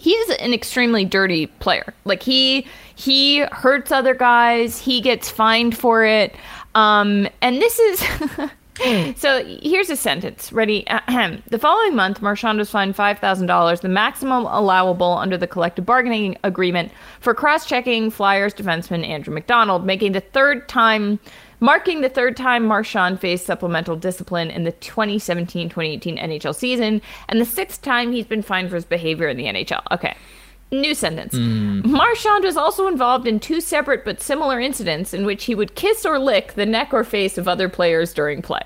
He is an extremely dirty player. Like he hurts other guys. He gets fined for it. And this is so. Here's a sentence. Ready? The following month, Marchand was fined $5,000, the maximum allowable under the collective bargaining agreement for cross-checking Flyers defenseman Andrew McDonald, marking the third time Marchand faced supplemental discipline in the 2017-2018 NHL season, and the sixth time he's been fined for his behavior in the NHL. Okay, new sentence. Marchand was also involved in two separate but similar incidents in which he would kiss or lick the neck or face of other players during play.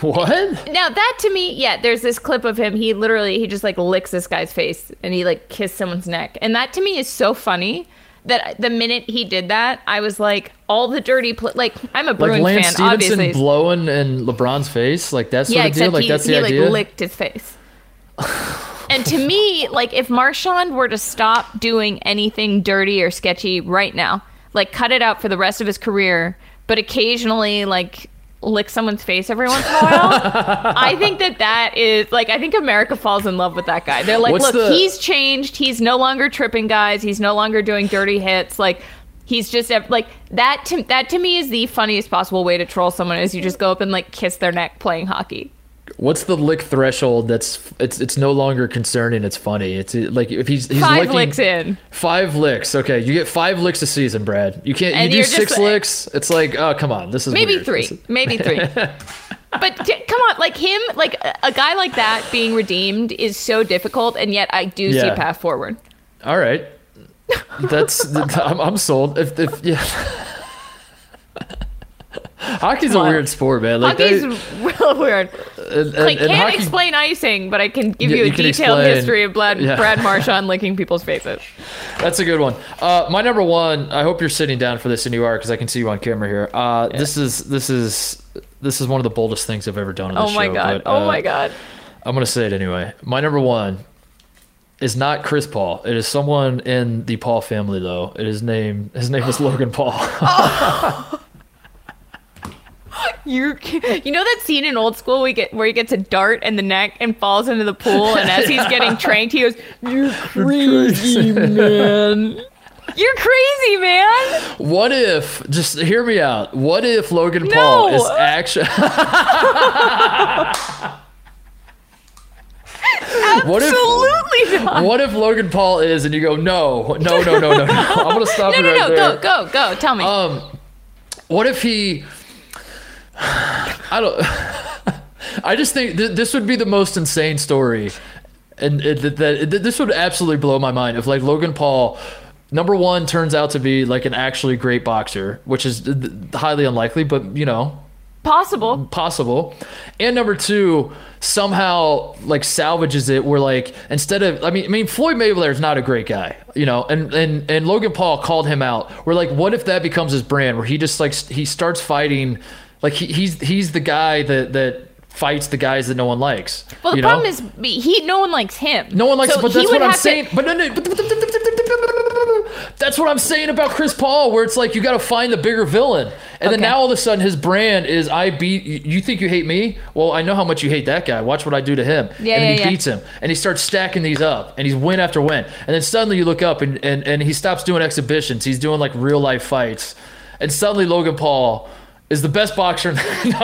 What? Now that to me, there's this clip of him. He just like licks this guy's face, and he like kissed someone's neck. And that to me is so funny. That the minute he did that, I was like, all the dirty... I'm a Bruins fan, Stevenson obviously. Like Lance Stevenson blowing in LeBron's face? Like, that sort of deal? Like, that's the idea? Yeah, he licked his face. And to me, like, if Marchand were to stop doing anything dirty or sketchy right now, like, cut it out for the rest of his career, but occasionally, like... lick someone's face every once in a while. I think that is like, I think America falls in love with that guy. They're like, look, he's changed. He's no longer tripping guys. He's no longer doing dirty hits. Like He's just like that. That to me is the funniest possible way to troll someone, is you just go up and like kiss their neck playing hockey. What's the lick threshold? That's it's no longer concerning. It's funny. It's like if he's five licking, licks in. 5 licks. Okay, you get 5 licks a season, Brad. You can't. And you do 6 licks. It's like, oh, come on. This is maybe weird. Maybe three. But come on, like him, like a guy like that being redeemed is so difficult, and yet I do see a path forward. All right. That's I'm sold. If yeah, hockey's a weird sport, man. Like hockey's real weird. I can't explain icing, but I can give you a detailed history of Brad Marchand licking people's faces. That's a good one. My number one. I hope you're sitting down for this, and you are, because I can see you on camera here. This is one of the boldest things I've ever done on this show. Oh my god! I'm gonna say it anyway. My number one is not Chris Paul. It is someone in the Paul family, though. His name is Logan Paul. Oh. You know that scene in Old School where he gets a dart in the neck and falls into the pool, and as he's getting tranked, he goes, "You're crazy, man. You're crazy, man." What if, just hear me out, what if Logan Paul is actually... Absolutely not. What if Logan Paul is, and you go, no. I'm going to stop you right there. Go. Tell me. What if he... I just think this would be the most insane story. And this would absolutely blow my mind if, like, Logan Paul, number one, turns out to be, like, an actually great boxer, which is highly unlikely, but, you know... Possible. And number two, somehow like salvages it where, like, instead of I mean Floyd Mayweather is not a great guy, you know, and Logan Paul called him out. We're like, what if that becomes his brand, where he just like he starts fighting, like he's the guy that fights the guys that no one likes. Well, the problem is no one likes him. No one likes him, but that's what I'm saying. That's what I'm saying about Chris Paul, where it's like you got to find the bigger villain. And then now all of a sudden his brand is, I beat you think you hate me? Well, I know how much you hate that guy. Watch what I do to him. And he beats him. And he starts stacking these up. And he's win after win. And then suddenly you look up and he stops doing exhibitions. He's doing like real life fights. And suddenly Logan Paul is the best boxer. No, he's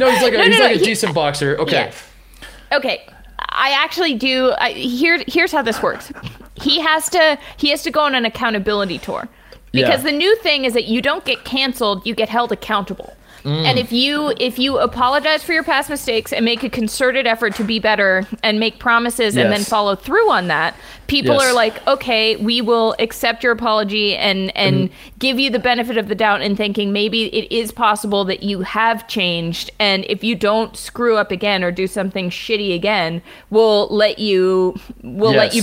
like a decent boxer. Okay. Yeah. Okay. I actually do. Here's how this works. He has to go on an accountability tour, because the new thing is that you don't get canceled, you get held accountable. And if you apologize for your past mistakes and make a concerted effort to be better and make promises and then follow through on that, people are like, okay, we will accept your apology and give you the benefit of the doubt in thinking maybe it is possible that you have changed, and if you don't screw up again or do something shitty again, we'll let you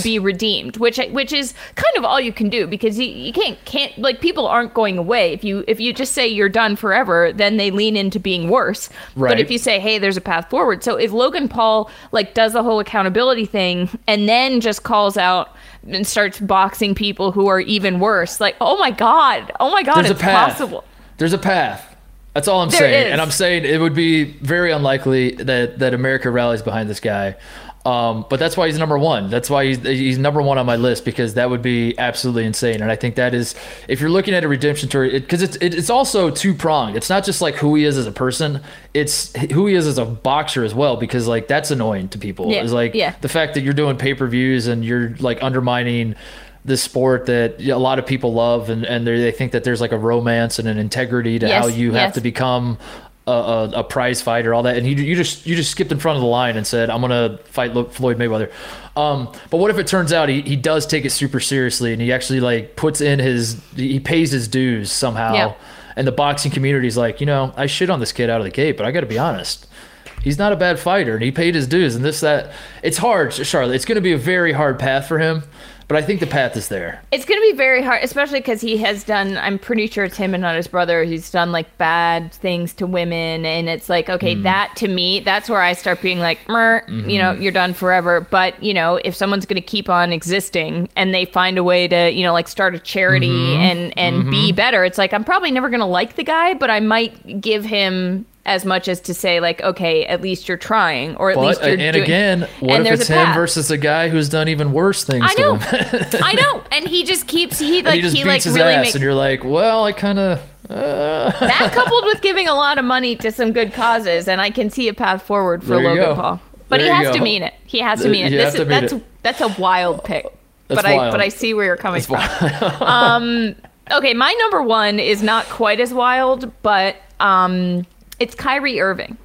be redeemed, which is kind of all you can do, because you can't like, people aren't going away. If you just say you're done forever, then they lean into being worse. Right. But if you say, hey, there's a path forward. So if Logan Paul like does the whole accountability thing and then just calls out and starts boxing people who are even worse, like, oh my god, there's it's possible. There's a path. That's all I'm saying. And I'm saying it would be very unlikely that America rallies behind this guy. But that's why he's number one. That's why he's number one on my list, because that would be absolutely insane. And I think that is, if you're looking at a redemption story, because it's also two-pronged. It's not just like who he is as a person, it's who he is as a boxer as well, because like that's annoying to people. Yeah. It's like the fact that you're doing pay-per-views and you're like undermining this sport that a lot of people love, and they think that there's like a romance and an integrity to how you have to become a prize fighter, all that, and you just skipped in front of the line and said, "I'm gonna fight Floyd Mayweather." But what if it turns out he does take it super seriously, and he actually like pays his dues somehow, and the boxing community's like, you know, I shit on this kid out of the gate, but I got to be honest, he's not a bad fighter, and he paid his dues, and this that. It's hard, Charlotte. It's gonna be a very hard path for him. But I think the path is there. It's going to be very hard, especially because he has done, I'm pretty sure it's him and not his brother, he's done like bad things to women. And it's like, okay, that to me, that's where I start being like, you know, you're done forever. But, you know, if someone's going to keep on existing and they find a way to, you know, like start a charity and be better, it's like, I'm probably never going to like the guy, but I might give him as much as to say, like, okay, at least you're trying, or at least you're doing. And again, what if it's him versus a guy who's done even worse things to him? I know. And he just keeps, he just beats his ass, and you're like, well, I kind of... That coupled with giving a lot of money to some good causes, and I can see a path forward for Logan Paul. But he has to mean it. He has to mean it. That's a wild pick. But I see where you're coming from. Okay, my number one is not quite as wild, but... It's Kyrie Irving.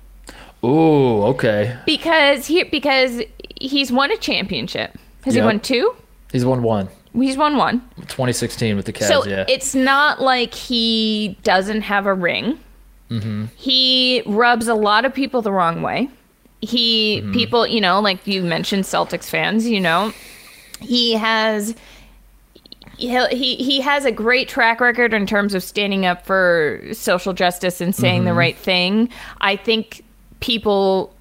Ooh, okay. Because he's won a championship. Has he won two? He's won one. 2016 with the Cavs, so it's not like he doesn't have a ring. Mm-hmm. He rubs a lot of people the wrong way. People, you know, like you mentioned Celtics fans, you know. He has a great track record in terms of standing up for social justice and saying the right thing. I think people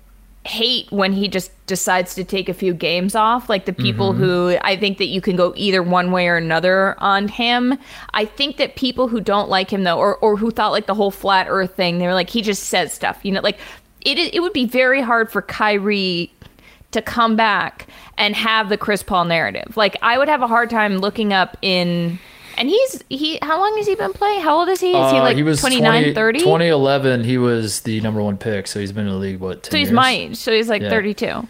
hate when he just decides to take a few games off, like the people who, I think that you can go either one way or another on him. I think that people who don't like him, though, or who thought like the whole flat earth thing, they were like, he just says stuff, you know, like it would be very hard for Kyrie to come back and have the Chris Paul narrative. Like, I would have a hard time looking up in... And he's how long has he been playing? How old is he? Is he like 29, 30? 2011, he was the number one pick, so he's been in the league, 10 years? He's my age, so he's like 32.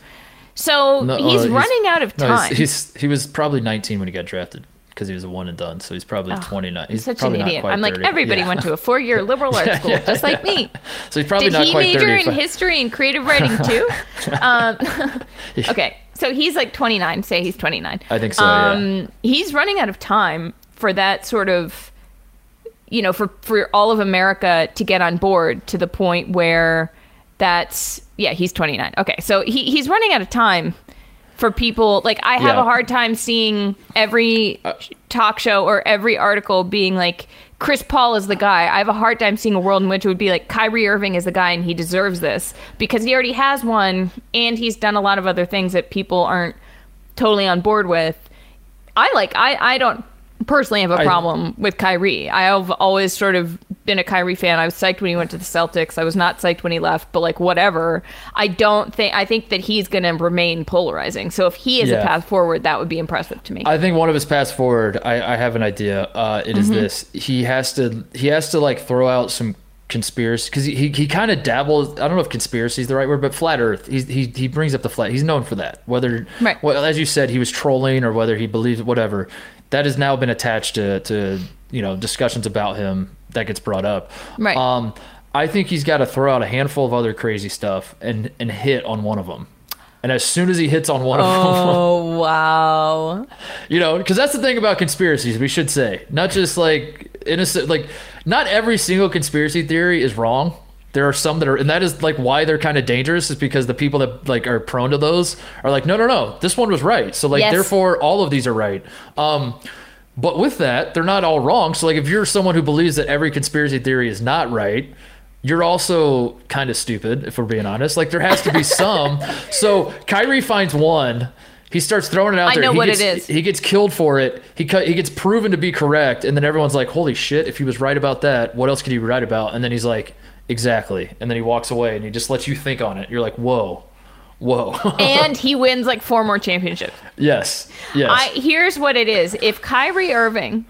So he's running out of time. He was probably 19 when he got drafted, because he was a one and done, so he's probably 29. He's such an idiot. I'm like, 30. Everybody went to a 4-year liberal arts school, just like me. So he's probably not quite 30. Did he major in history and creative writing too? Okay, so he's like 29. Say he's 29. I think so, He's running out of time for that sort of, you know, for all of America to get on board to the point where that's, he's 29. Okay, so he's running out of time for people. Like, I have a hard time seeing every talk show or every article being like, Chris Paul is the guy. I have a hard time seeing a world in which it would be like, Kyrie Irving is the guy and he deserves this, because he already has one and he's done a lot of other things that people aren't totally on board with. I don't personally have a problem with Kyrie. I've always sort of been a Kyrie fan. I was psyched when he went to the Celtics. I was not psyched when he left, but like, whatever. I think that he's going to remain polarizing. So if he is a path forward, that would be impressive to me. I think one of his paths forward, I have an idea. It is this. He has to like throw out some conspiracy, because he kind of dabbles. I don't know if conspiracy is the right word, but flat earth, he brings up the flat. He's known for that, whether as you said, he was trolling or whether he believes whatever, that has now been attached to you know, discussions about him that gets brought up. I think he's got to throw out a handful of other crazy stuff and hit on one of them. And as soon as he hits on one of them, wow, you know, because that's the thing about conspiracies, we should say, not just like innocent, like not every single conspiracy theory is wrong. There are some that are, and that is like why they're kind of dangerous, is because the people that like are prone to those are like, no, this one was right, so like therefore all of these are right. But with that, they're not all wrong. So like, if you're someone who believes that every conspiracy theory is not right, you're also kind of stupid, if we're being honest. Like, there has to be some. So Kyrie finds one. He starts throwing it out there. I know it is. He gets killed for it. He gets proven to be correct. And then everyone's like, holy shit, if he was right about that, what else could he be right about? And then he's like, exactly. And then he walks away and he just lets you think on it. You're like, whoa. And he wins like 4 more championships. Yes. Here's what it is. If Kyrie Irving...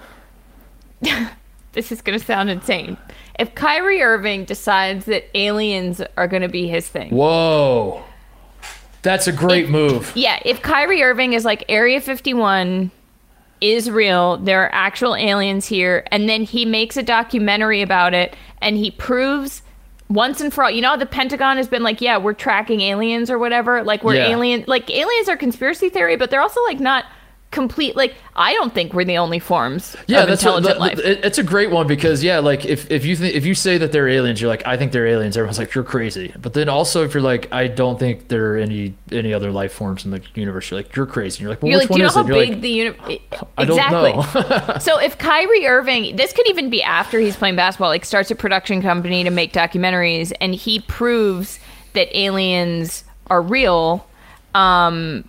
This is going to sound insane. If Kyrie Irving decides that aliens are going to be his thing. Whoa. That's a great move. Yeah. If Kyrie Irving is like, Area 51 is real, there are actual aliens here, and then he makes a documentary about it and he proves once and for all, you know, the Pentagon has been like, yeah, we're tracking aliens or whatever. Like, we're alien. Like, aliens are conspiracy theory, but they're also like not... complete, like, I don't think we're the only forms of intelligent life. It's a great one, because like if you say that they're aliens, you're like, I think they're aliens, everyone's like, you're crazy. But then also if you're like, I don't think there are any other life forms in the universe, you're like, you're crazy. And you're like, well, which one is it? Do you know how big the universe? Exactly. Don't know. So if Kyrie Irving, this could even be after he's playing basketball, like starts a production company to make documentaries, and he proves that aliens are real, then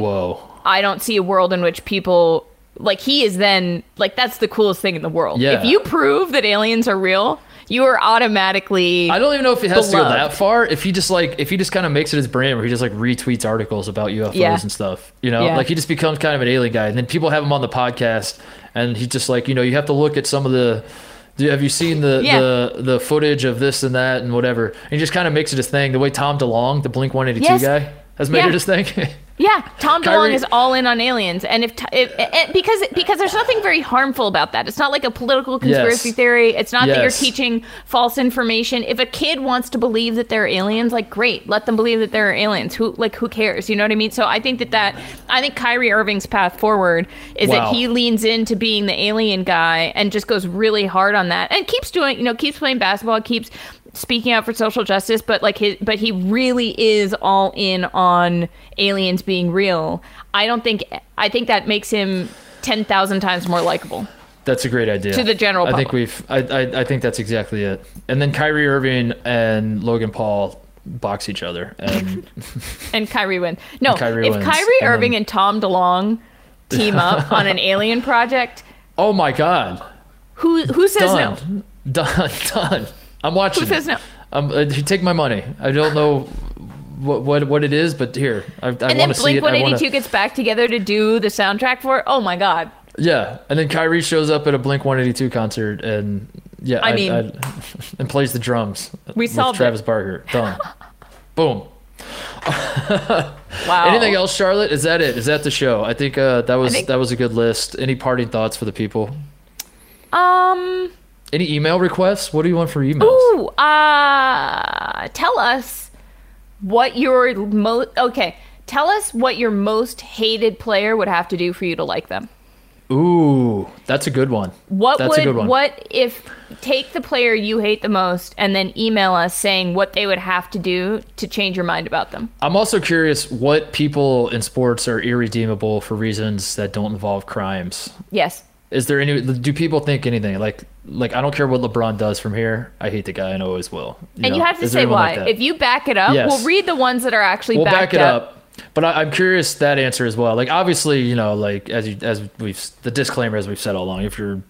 whoa. I don't see a world in which people like, he is then like, that's the coolest thing in the world. Yeah. If you prove that aliens are real, you are automatically. I don't even know if it has to go that far. If he just kind of makes it his brand, where he just retweets articles about UFOs and stuff, he just becomes kind of an alien guy, and then people have him on the podcast, and he's just you have to look at some of the. Have you seen the footage of this and that and whatever? And he just kind of makes it his thing. The way Tom DeLonge, the Blink 182 guy, has made it his thing. Tom DeLonge is all in on aliens, and because there's nothing very harmful about that. It's not like a political conspiracy theory. It's not that you're teaching false information. If a kid wants to believe that there are aliens, great, let them believe that there are aliens. Who cares? You know what I mean? So I think I think Kyrie Irving's path forward is that he leans into being the alien guy and just goes really hard on that, and keeps playing basketball, keeps speaking out for social justice, but he really is all in on aliens being real. I think that makes him 10,000 times more likable. That's a great idea to the general public. I think that's exactly it. And then Kyrie Irving and Logan Paul box each other, and and Kyrie wins. No, if Kyrie Irving and Tom DeLonge team up on an alien project, oh my God, who says done. No? Done. I'm watching. Who says no? Take my money. I don't know what it is, but here. I want to see it. And then Blink 182 gets back together to do the soundtrack for it. Oh, my God. Yeah. And then Kyrie shows up at a Blink 182 concert and, and plays the drums with Travis Barker. Done. Boom. Wow. Anything else, Charlotte? Is that it? Is that the show? I think that was a good list. Any parting thoughts for the people? Any email requests? What do you want for emails? Ooh, tell us what your Tell us what your most hated player would have to do for you to like them. Ooh, that's a good one. Take the player you hate the most and then email us saying what they would have to do to change your mind about them. I'm also curious what people in sports are irredeemable for reasons that don't involve crimes. Yes. Is there do people think anything like I don't care what LeBron does from here, I hate the guy and always will. You have to say why. Like if you back it up, we'll read the ones that are actually back it up. But I'm curious that answer as well. Like obviously, the disclaimer as we've said all along, if you're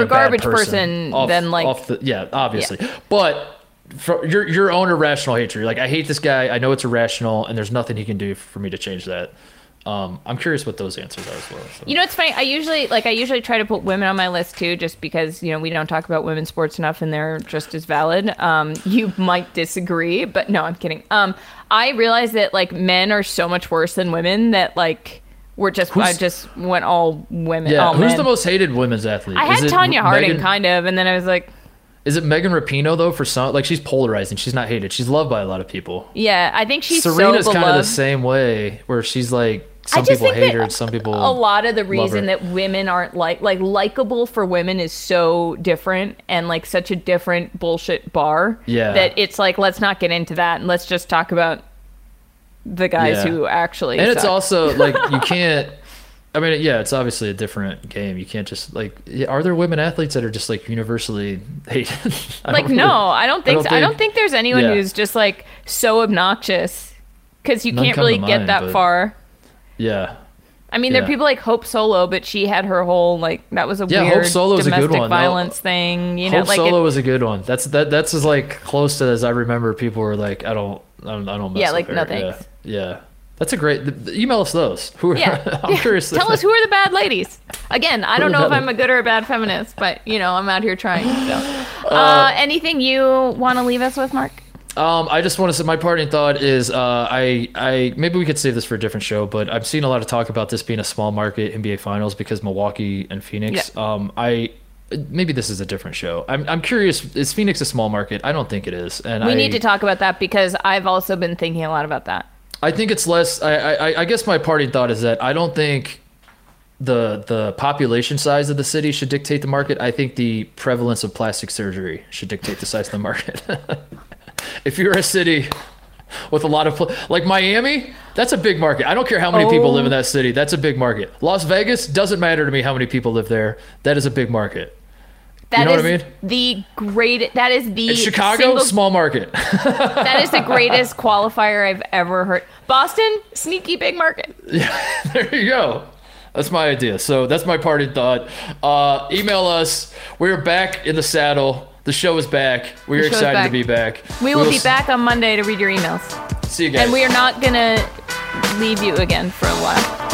a garbage person obviously. Yeah. But for your own irrational hatred, you're like I hate this guy, I know it's irrational, and there's nothing he can do for me to change that. I'm curious what those answers are as well. So. It's funny. I usually try to put women on my list too, just because we don't talk about women's sports enough, and they're just as valid. You might disagree, but no, I'm kidding. I realize that men are so much worse than women that we're just I just went all women. Yeah, all who's men. The most hated women's athlete? I had Tanya Harding kind of, and then I was like. Is it Megan Rapinoe though? For some, she's polarizing. She's not hated. She's loved by a lot of people. Yeah, I think she's Serena's so kind of the same way, where she's some people hate her and some people love her. A lot of the reason that women aren't likable for women is so different and such a different bullshit bar that it's let's not get into that and let's just talk about the guys who actually suck. It's also you can't it's obviously a different game. You can't just are there women athletes that are just universally hated? I don't think there's anyone who's just so obnoxious because you can't really get that far. Yeah. There are people like Hope Solo, but she had her whole that was a weird domestic violence thing. Hope Solo was a good one. That's as close to as I remember. People were I don't mess with her. Nothing. Yeah. That's a great. Email us those. I'm curious. Tell us who are the bad ladies. Again, I don't know if I'm a good or a bad feminist, but I'm out here trying. So. Anything you want to leave us with, Mark? I just want to say my parting thought is I maybe we could save this for a different show, but I've seen a lot of talk about this being a small market NBA Finals because Milwaukee and Phoenix. Yeah. Maybe this is a different show. I'm curious. Is Phoenix a small market? I don't think it is, and we need to talk about that because I've also been thinking a lot about that. I think it's less. I guess my parting thought is that I don't think the population size of the city should dictate the market. I think the prevalence of plastic surgery should dictate the size of the market. If you're a city with a lot of Miami, that's a big market. I don't care how many people live in that city. That's a big market. Las Vegas, doesn't matter to me how many people live there. That is a big market. Chicago, small market. That is the greatest qualifier I've ever heard. Boston, sneaky big market. Yeah, there you go. That's my idea. So that's my party thought. Email us. We're back in the saddle. The show is back. We're excited to be back. We will be back on Monday to read your emails. See you guys. And we are not going to leave you again for a while.